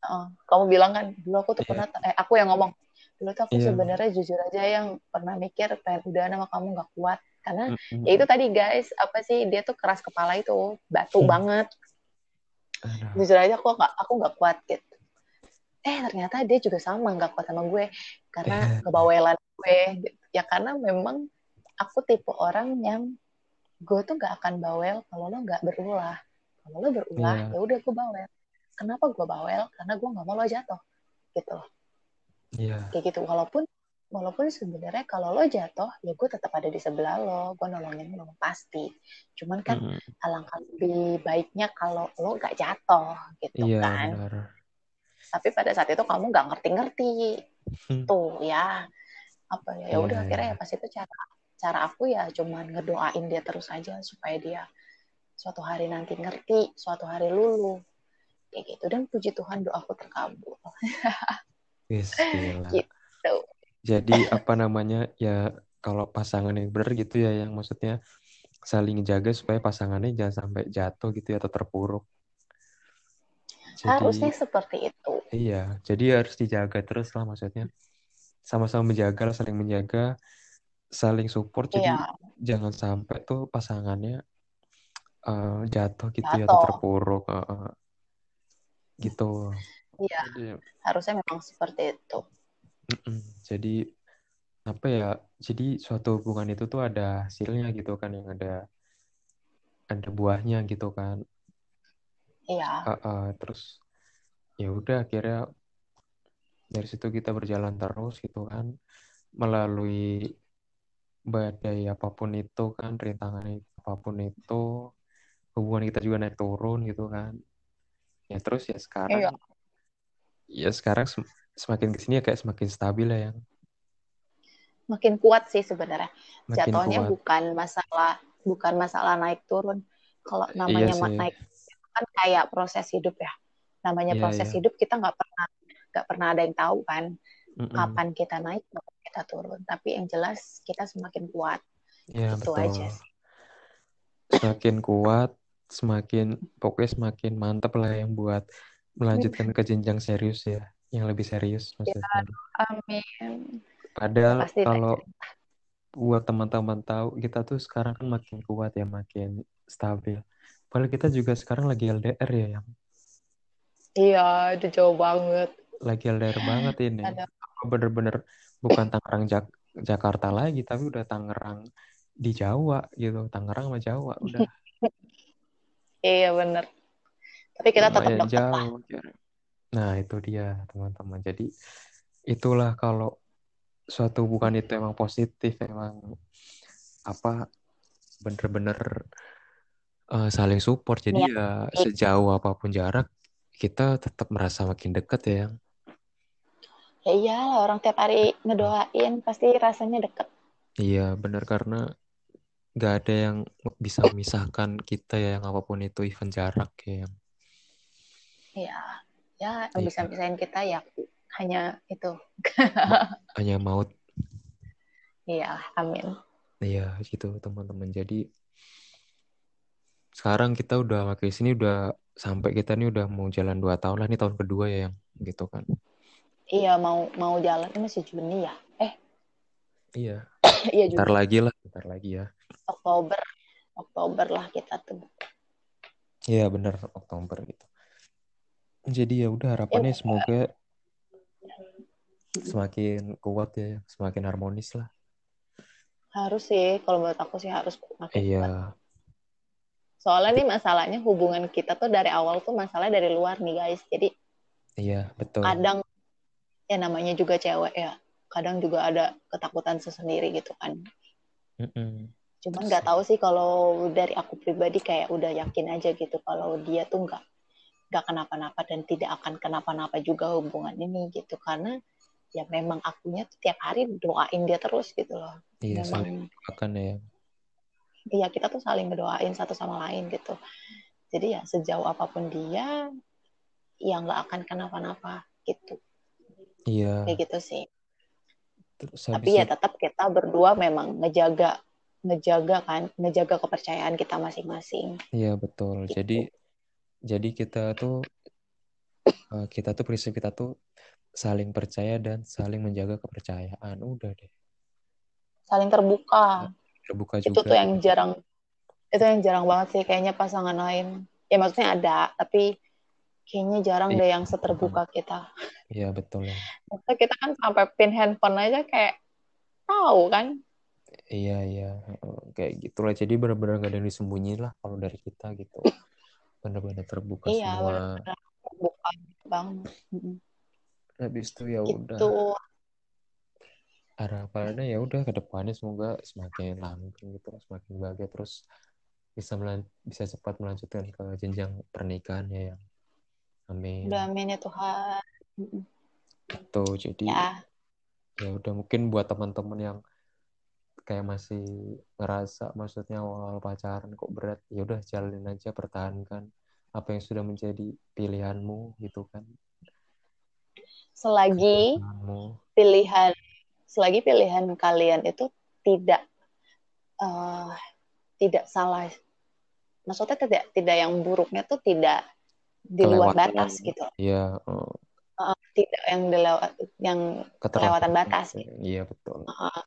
uh, kamu bilang kan dulu aku tuh yeah. pernah eh, aku yang ngomong dulu tuh aku yeah. sebenarnya jujur aja yang pernah mikir pengen udahan sama kamu nggak kuat karena mm-hmm. ya itu tadi guys apa sih dia tuh keras kepala itu batu mm. banget Aduh. Jujur aja aku nggak aku nggak kuat gitu. Eh ternyata dia juga sama nggak kuat sama gue karena yeah. kebawelan gue ya karena memang aku tipe orang yang gue tuh nggak akan bawel kalau lo nggak berulah kalau lo berulah yeah. ya udah gue bawel kenapa gue bawel karena gue nggak mau lo jatuh gitu yeah. kayak gitu walaupun walaupun sebenarnya kalau lo jatuh ya gue tetap ada di sebelah lo gue nolongin lo pasti cuman kan mm-hmm. alangkah lebih baiknya kalau lo nggak jatuh gitu yeah, kan benar. Tapi pada saat itu kamu nggak ngerti-ngerti hmm. tuh ya apa ya udah yeah. akhirnya ya pas itu cara cara aku ya cuman ngedoain dia terus aja supaya dia suatu hari nanti ngerti suatu hari lulu kayak gitu dan puji Tuhan doaku terkabul. Yes, gitu. Jadi apa namanya ya kalau pasangan yang benar gitu ya yang maksudnya saling jaga supaya pasangannya jangan sampai jatuh gitu ya atau terpuruk. Jadi, harusnya seperti itu. Iya, jadi harus dijaga terus lah maksudnya. Sama-sama menjaga, saling menjaga, saling support. Jadi iya. jangan sampai tuh pasangannya uh, jatuh gitu jatuh. ya, atau terpuruk. Uh, gitu. Iya, jadi, harusnya memang seperti itu. Uh-uh. Jadi, apa ya, jadi suatu hubungan itu tuh ada hasilnya gitu kan, yang ada ada buahnya gitu kan. Iya. Uh, uh, terus ya udah akhirnya dari situ kita berjalan terus gitu kan, melalui badai apapun itu kan, rintangan apapun itu, hubungan kita juga naik turun gitu kan. Ya terus ya sekarang Eyo. ya sekarang sem- semakin kesini ya kayak semakin stabil lah yang makin kuat sih sebenarnya. Jatuhnya bukan masalah bukan masalah naik turun. Kalau namanya iya naik kan kayak proses hidup ya. Namanya yeah, proses yeah. hidup kita nggak pernah nggak pernah ada yang tahu kan mm-hmm. kapan kita naik kapan kita turun. Tapi yang jelas kita semakin kuat. Yeah, itu betul. Aja sih. Semakin kuat, semakin pokoknya semakin mantap lah yang buat melanjutkan ke jenjang serius ya, yang lebih serius maksudnya. Ya, amin. Padahal pasti kalau naik. Buat teman-teman tahu, kita tuh sekarang kan makin kuat ya, makin stabil. Padahal kita juga sekarang lagi L D R ya, yang. Iya, itu jauh banget. Lagi L D R banget ini. Ada. Bener-bener bukan Tangerang Jak- Jakarta lagi, tapi udah Tangerang di Jawa gitu, Tangerang sama Jawa udah. Iya benar. Tapi kita nah, tetap ya, dekat lah. Nah itu dia teman-teman. Jadi itulah kalau suatu bukan itu emang positif, emang apa bener-bener uh, saling support. Jadi ya, ya sejauh apapun jarak kita tetap merasa makin dekat ya. Ya iyalah, orang tiap hari ngedoain pasti rasanya dekat. Iya benar, karena nggak ada yang bisa memisahkan kita ya, yang apapun itu, even jarak ya. Iya, ya yang bisa misahin kita ya hanya itu. Hanya maut. Iya, amin. Iya gitu teman-teman. Jadi sekarang kita udah makin sini udah sampai kita nih udah mau jalan dua tahun lah, ini tahun kedua ya yang gitu kan. Iya mau mau jalan ini masih Juni ya. Eh. Iya. Iya juga. Bentar lagi lah, bentar lagi ya. Oktober, Oktober lah kita tuh. Iya benar Oktober gitu. Jadi ya udah harapannya ya, semoga ya. Semakin kuat ya, semakin harmonis lah. Harus sih, kalau menurut aku sih harus makin iya. kuat. Soalnya nih masalahnya hubungan kita tuh dari awal tuh masalahnya dari luar nih guys, jadi. Iya betul. Kadang ya namanya juga cewek ya. Kadang juga ada ketakutan sendiri gitu kan. Mm-mm. Cuman nggak tahu sih kalau dari aku pribadi kayak udah yakin aja gitu kalau dia tuh nggak nggak kenapa-napa dan tidak akan kenapa-napa juga hubungan ini gitu, karena ya memang akunya tuh tiap hari doain dia terus gitu loh. Iya memang, akan ya. Iya kita tuh saling berdoain satu sama lain gitu. Jadi ya sejauh apapun dia, ya nggak akan kenapa-napa gitu. Iya. Kayak gitu sih. Tapi ya tetap kita berdua memang ngejaga ngejaga kan ngejaga kepercayaan kita masing-masing. Iya betul gitu. jadi jadi kita tuh kita tuh prinsip kita tuh saling percaya dan saling menjaga kepercayaan, udah deh, saling terbuka terbuka juga. Itu tuh yang jarang itu yang jarang banget sih kayaknya pasangan lain ya, maksudnya ada tapi kayaknya jarang iya. deh yang seterbuka kita. Iya betul ya. Maksudnya kita kan sampai pin handphone aja kayak tahu kan? Iya iya kayak gitulah. Jadi benar-benar gak ada yang disembunyiin lah kalau dari kita gitu. Benar-benar terbuka iya, semua. Iya benar-benar terbuka banget. Habis itu ya udah. Itu. Harapannya ya udah kedepannya semoga semakin langgeng gitu, semakin bahagia terus bisa melan- bisa cepat melanjutkan ke jenjang pernikahannya yang. Amin. Udah, amin ya Tuhan. Tuh jadi ya. ya udah mungkin buat teman-teman yang kayak masih ngerasa maksudnya awal pacaran kok berat, ya udah jalanin aja, pertahankan apa yang sudah menjadi pilihanmu gitu kan. Selagi pilihanmu. pilihan selagi pilihan kalian itu tidak uh, tidak salah, maksudnya tidak tidak yang buruknya tuh tidak di luar batas gitu. Iya. Uh, uh, tidak yang dilewat yang kelewatan batas. Gitu. Iya betul. Uh,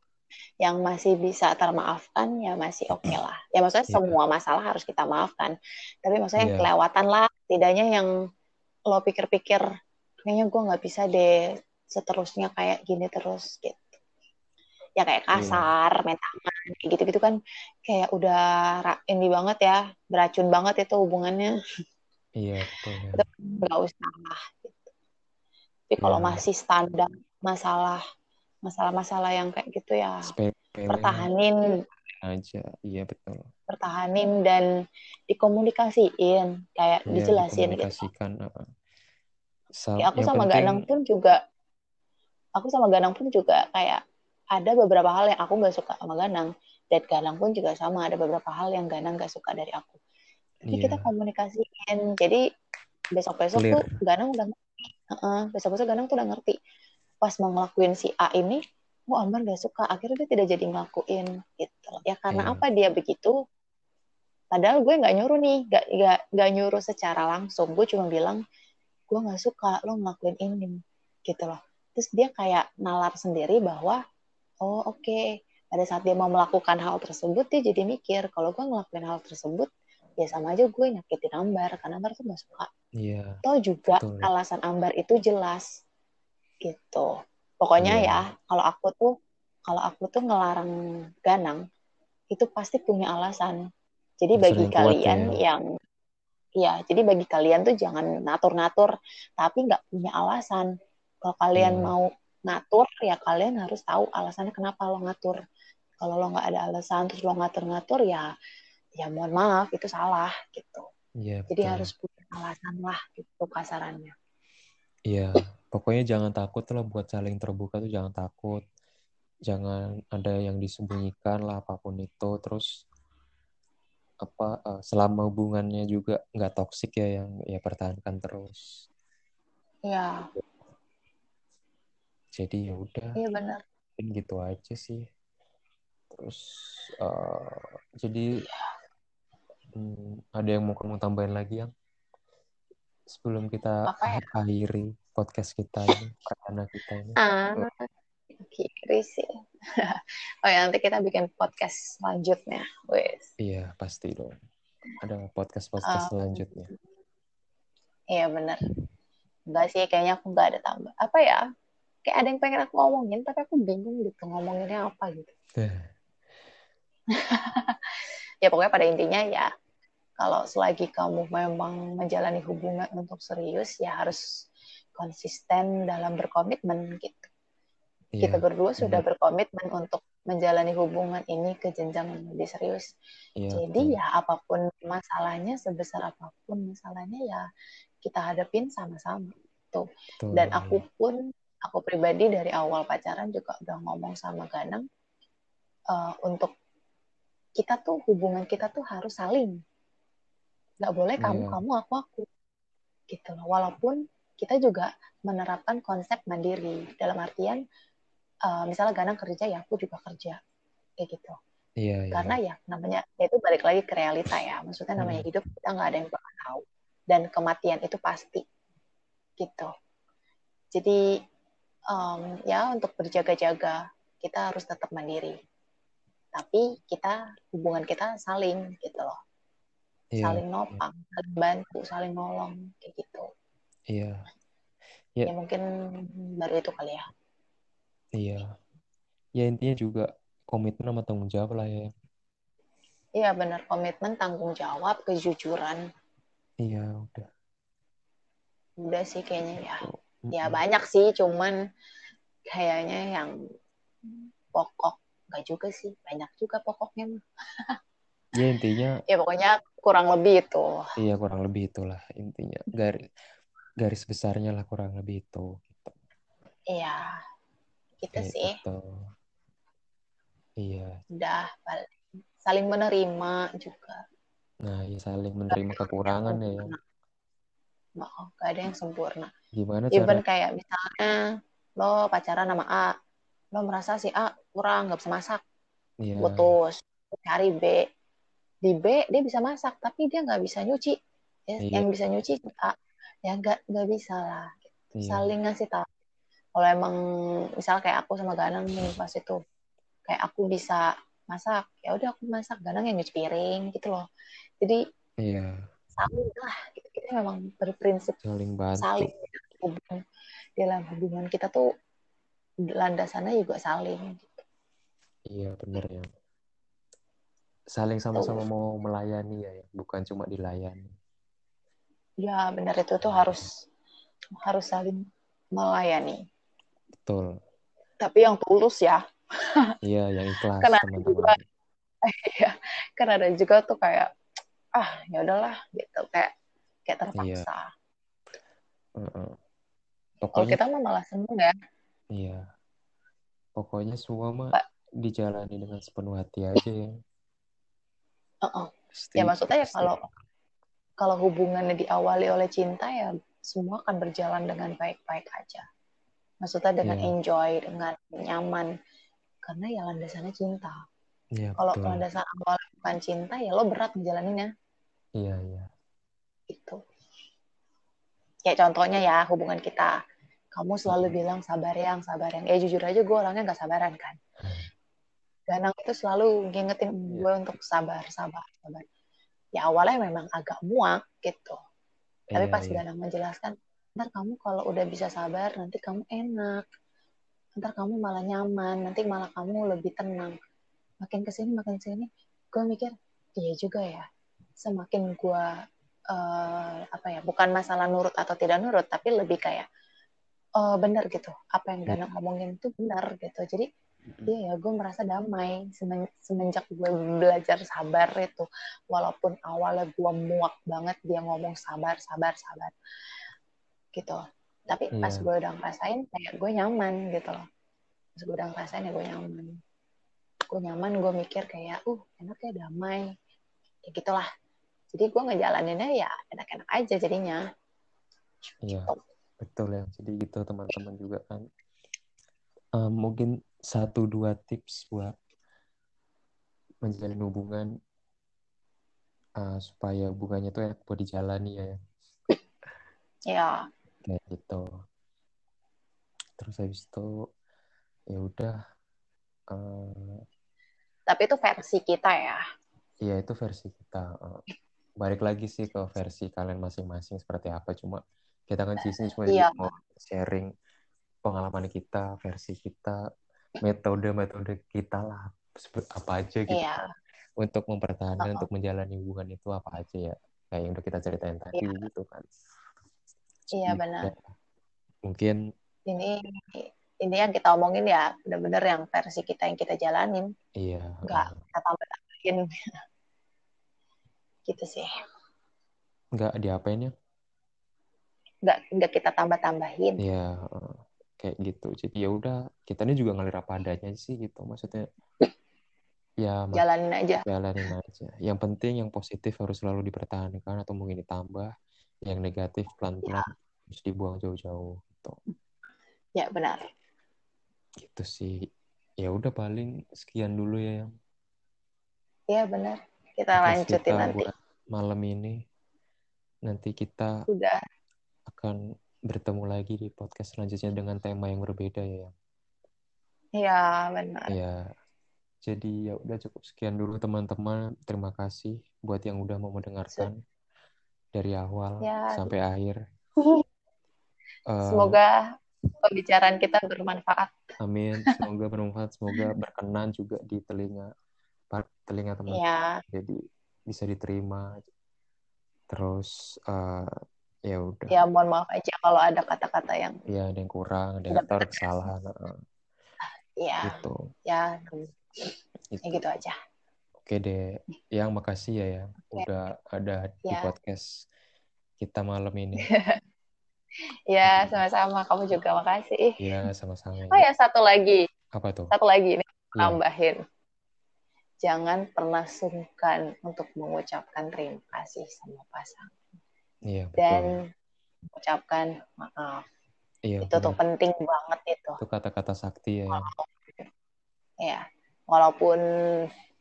yang masih bisa termaafkan ya masih oke okay lah. Ya maksudnya yeah. semua masalah harus kita maafkan. Tapi maksudnya yeah. yang kelewatan lah. Tidaknya yang lo pikir-pikir kayaknya gue nggak bisa deh seterusnya kayak gini terus gitu. Ya kayak kasar, yeah. main tangan, kayak gitu-gitu kan kayak udah ini banget ya, beracun banget itu hubungannya. Iya betul. Enggak ya. usah lah. Tapi kalau ya. masih standar masalah masalah-masalah yang kayak gitu ya S P P W pertahanin aja. Iya betul. Pertahanin dan dikomunikasiin, kayak ya, dijelasin gitu. Uh, sal- ya, aku sama penting... Ganang pun juga aku sama Ganang pun juga kayak ada beberapa hal yang aku nggak suka sama Ganang, dan Ganang pun juga sama, ada beberapa hal yang Ganang nggak suka dari aku. Tapi yeah. kita komunikasiin. Jadi besok-besok Clear. tuh Ganang udah ngerti. Uh-uh, besok-besok Ganang tuh udah ngerti. Pas mau ngelakuin si A ini, oh Ambar nggak suka. Akhirnya dia tidak jadi ngelakuin gitu. Ya karena yeah. apa dia begitu? Padahal gue nggak nyuruh nih, nggak nggak nggak nyuruh secara langsung. Gue cuma bilang, gue nggak suka lo ngelakuin ini gitu loh. Terus dia kayak nalar sendiri bahwa, oh oke, okay. pada saat dia mau melakukan hal tersebut, dia jadi mikir, kalau gue ngelakuin hal tersebut, ya sama aja gue nyakitin Ambar, karena Ambar tuh gak suka. Iya. Atau juga betul. Alasan Ambar itu jelas. Gitu. Pokoknya iya. ya, kalau aku tuh, kalau aku tuh ngelarang Ganang, itu pasti punya alasan. Jadi bagi Sering kalian kuat, ya. yang, ya, jadi bagi kalian tuh jangan ngatur-ngatur, tapi gak punya alasan. Kalau kalian hmm. mau ngatur, ya kalian harus tahu alasannya kenapa lo ngatur. Kalau lo nggak ada alasan terus lo ngatur-ngatur, ya ya mohon maaf itu salah gitu. Ya, jadi betul. Harus punya alasan lah gitu kasarannya. Iya, pokoknya jangan takut lah buat saling terbuka tuh, jangan takut, jangan ada yang disembunyikan lah apapun itu. Terus apa selama hubungannya juga nggak toksik ya, yang ya pertahankan terus. Iya. Jadi ya udah, iya benar. Gitu aja sih. Terus uh, jadi um, ada yang mau kamu tambahin lagi yang sebelum kita ya? akhiri podcast kita ini, karena kita ini. Ah, akhiri sih. Oh ya nanti kita bikin podcast selanjutnya, wes. Iya pasti dong. Ada podcast podcast um, selanjutnya. Iya benar. Enggak sih, kayaknya aku nggak ada tambah. Apa ya? Kayak ada yang pengen aku ngomongin, tapi aku bingung gitu ngomonginnya apa gitu. Ya pokoknya pada intinya ya, kalau selagi kamu memang menjalani hubungan untuk serius, ya harus konsisten dalam berkomitmen gitu. Ya, kita berdua ya. sudah berkomitmen untuk menjalani hubungan ini ke jenjang yang lebih serius. Ya, Jadi ya. ya apapun masalahnya, sebesar apapun masalahnya ya kita hadapin sama-sama. Tuh. Tuh. Dan aku pun Aku pribadi dari awal pacaran juga udah ngomong sama Ganang uh, untuk kita tuh hubungan kita tuh harus saling, nggak boleh kamu yeah. kamu aku aku gitu loh. Walaupun kita juga menerapkan konsep mandiri dalam artian uh, misalnya Ganang kerja ya aku juga kerja kayak gitu. Yeah, yeah. Karena ya namanya itu balik lagi ke realita ya. Maksudnya namanya hidup kita nggak ada yang bakal tahu dan kematian itu pasti gitu. Jadi Um, ya untuk berjaga-jaga kita harus tetap mandiri, tapi kita hubungan kita saling gitu loh, yeah. saling nopang, saling bantu, saling nolong kayak gitu. Iya. Yeah. Yeah. Ya mungkin baru itu kali ya. Iya. Yeah. Ya intinya juga komitmen sama tanggung jawab lah ya. Iya yeah, benar, komitmen, tanggung jawab, kejujuran. Iya yeah, udah. Udah sih kayaknya ya. Ya banyak sih, cuman kayaknya yang pokok nggak juga sih, banyak juga pokoknya. Ya intinya. Ya pokoknya kurang lebih itu. Iya kurang lebih itulah intinya, garis garis besarnya lah kurang lebih itu. Gitu. Iya, kita gitu sih. Itu. Iya. Udah saling menerima juga. Nah, ya saling menerima kekurangan ya. Oh, gak ada yang sempurna. Gimana cara? Even kayak misalnya lo pacaran sama A, lo merasa si A kurang, gak bisa masak, yeah. putus, cari B. Di B dia bisa masak, tapi dia gak bisa nyuci. Ya, yeah. Yang bisa nyuci A, ya gak, gak bisa lah. Yeah. Saling ngasih tahu. Kalau emang misalnya kayak aku sama Ganang nih pas itu, kayak aku bisa masak, ya udah aku masak, Ganang yang nyuci piring gitu loh. Jadi yeah. saling lah gitu. Kita memang berprinsip saling bantu, saling hubungan dalam hubungan kita tuh landasannya juga saling. Iya benar ya, saling sama-sama tuh. Mau melayani ya, bukan cuma dilayani. Ya benar, itu tuh harus harus saling melayani. Betul. Tapi yang tulus ya. Iya, yang ikhlas, karena teman-teman. Juga, iya, kan ada juga tuh kayak ah, ya udahlah gitu, kayak kayak terpaksa. Iya. Uh-uh. Pokoknya, kalau kita mah malah seneng ya. Iya. Pokoknya semua mah dijalani dengan sepenuh hati aja ya. Uh-uh. Ya maksudnya ya kalau kalau hubungannya diawali oleh cinta ya semua akan berjalan dengan baik-baik aja. Maksudnya dengan yeah. enjoy, dengan nyaman. Karena ya landasannya cinta. Yeah, kalau landasan awal bukan cinta ya lo berat ngejalaninnya. Iya, yeah, iya. Yeah. Itu. Ya contohnya ya hubungan kita. Kamu selalu mm-hmm. bilang sabar yang, sabar yang. Ya jujur aja gue orangnya gak sabaran kan. Ganang itu selalu ngingetin yeah. gue untuk sabar, sabar, sabar. Ya awalnya memang agak muak gitu. Tapi yeah, pas yeah. Ganang menjelaskan, ntar kamu kalau udah bisa sabar, nanti kamu enak. Ntar kamu malah nyaman, nanti malah kamu lebih tenang. Makin kesini, makin kesini, gue mikir, iya juga ya. Semakin gue, uh, apa ya, bukan masalah nurut atau tidak nurut, tapi lebih kayak, uh, benar gitu. Apa yang Ganang ngomongin itu benar gitu. Jadi, iya ya, gue merasa damai semenjak gue belajar sabar itu. Walaupun awalnya gue muak banget dia ngomong sabar, sabar, sabar gitu. Tapi pas yeah. gue udah ngerasain, kayak gue nyaman gitu loh. Pas gue udah ngerasain ya gue nyaman. Gue nyaman, gue mikir kayak, uh enak ya damai. Ya gitulah. Jadi gue ngejalaninnya ya enak-enak aja jadinya. Iya, yeah. betul ya. Jadi gitu teman-teman juga kan. Um, mungkin satu dua tips buat menjalin hubungan uh, supaya hubungannya tuh enak buat dijalani ya. Iya. Kayak gitu. Terus habis itu ya udah. Uh, Tapi itu versi kita ya. Iya itu versi kita. Uh, balik lagi sih ke versi kalian masing-masing seperti apa. Cuma kita kan di sini cuma iya. mau sharing pengalaman kita, versi kita. Metode-metode kita lah apa aja gitu yeah. untuk mempertahankan uh-huh. untuk menjalani hubungan itu apa aja ya kayak yang udah kita ceritain tadi yeah. gitu kan iya yeah, benar mungkin ini ini yang kita omongin ya benar-benar yang versi kita yang kita jalanin iya yeah. nggak kita tambahin gitu sih nggak diapain ya nggak nggak kita tambah-tambahin iya yeah. kayak gitu. Jadi ya udah, kita ini juga ngalir apa adanya sih gitu. Maksudnya ya jalanin aja. Jalanin aja. Yang penting yang positif harus selalu dipertahankan atau mungkin ditambah, yang negatif pelan-pelan ya. Harus dibuang jauh-jauh gitu. Ya, benar. Gitu sih. Ya udah paling sekian dulu ya yang. Ya, benar. Kita Terus lanjutin kita nanti. Malam ini nanti kita udah. akan bertemu lagi di podcast selanjutnya dengan tema yang berbeda ya. Iya, benar. Iya. Jadi ya udah cukup sekian dulu teman-teman. Terima kasih buat yang udah mau mendengarkan dari awal ya. Sampai akhir. Semoga uh, pembicaraan kita bermanfaat. Amin, semoga bermanfaat, semoga berkenan juga di telinga telinga teman-teman. Ya. Jadi bisa diterima. Terus uh, ya udah. Ya mohon maaf aja kalau ada kata-kata yang. Ya ada yang kurang, ada yang kotor, kesalahan. Iya. Gitu. Ya. Gitu. Ya gitu aja. Oke deh, yang makasih ya yang okay. udah ada ya. Di podcast kita malam ini. Ya sama-sama, kamu juga makasih. Iya sama-sama. Oh ya satu lagi. Apa tuh? Satu lagi nih, tambahin. Ya. Jangan pernah sungkan untuk mengucapkan terima kasih sama pasangan. Iya, betul. Dan ucapkan maaf. Iya, itu benar. Tuh penting banget itu. Itu kata-kata sakti ya. Iya. Walaupun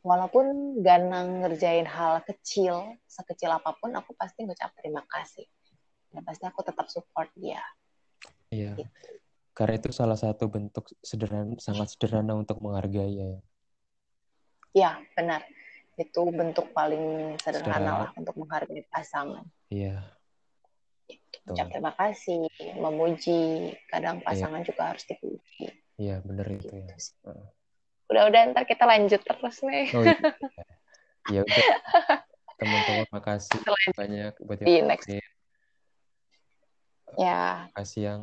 walaupun Ganang ngerjain hal kecil, sekecil apapun aku pasti ngucap terima kasih. Dan pasti aku tetap support dia. Iya. Gitu. Karena itu salah satu bentuk sederhana sangat sederhana untuk menghargai ya. Iya, benar. Itu bentuk paling sederhana lah untuk menghargai pasangan. Iya. Ucap terima kasih, memuji. Kadang pasangan iya. juga harus dipuji. Iya, benar itu gitu. Ya. Uh. Udah-udah ntar kita lanjut terus nih. Oh, iya. Ya udah. Teman-teman makasih banyak buat yang. Ya. Makasih yang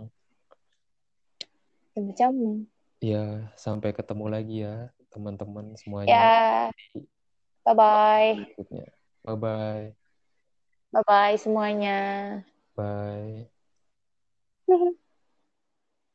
Sama-sama. Ya, sampai ketemu lagi ya, teman-teman semuanya. Ya. Bye-bye. Bye-bye. Bye-bye semuanya. Bye.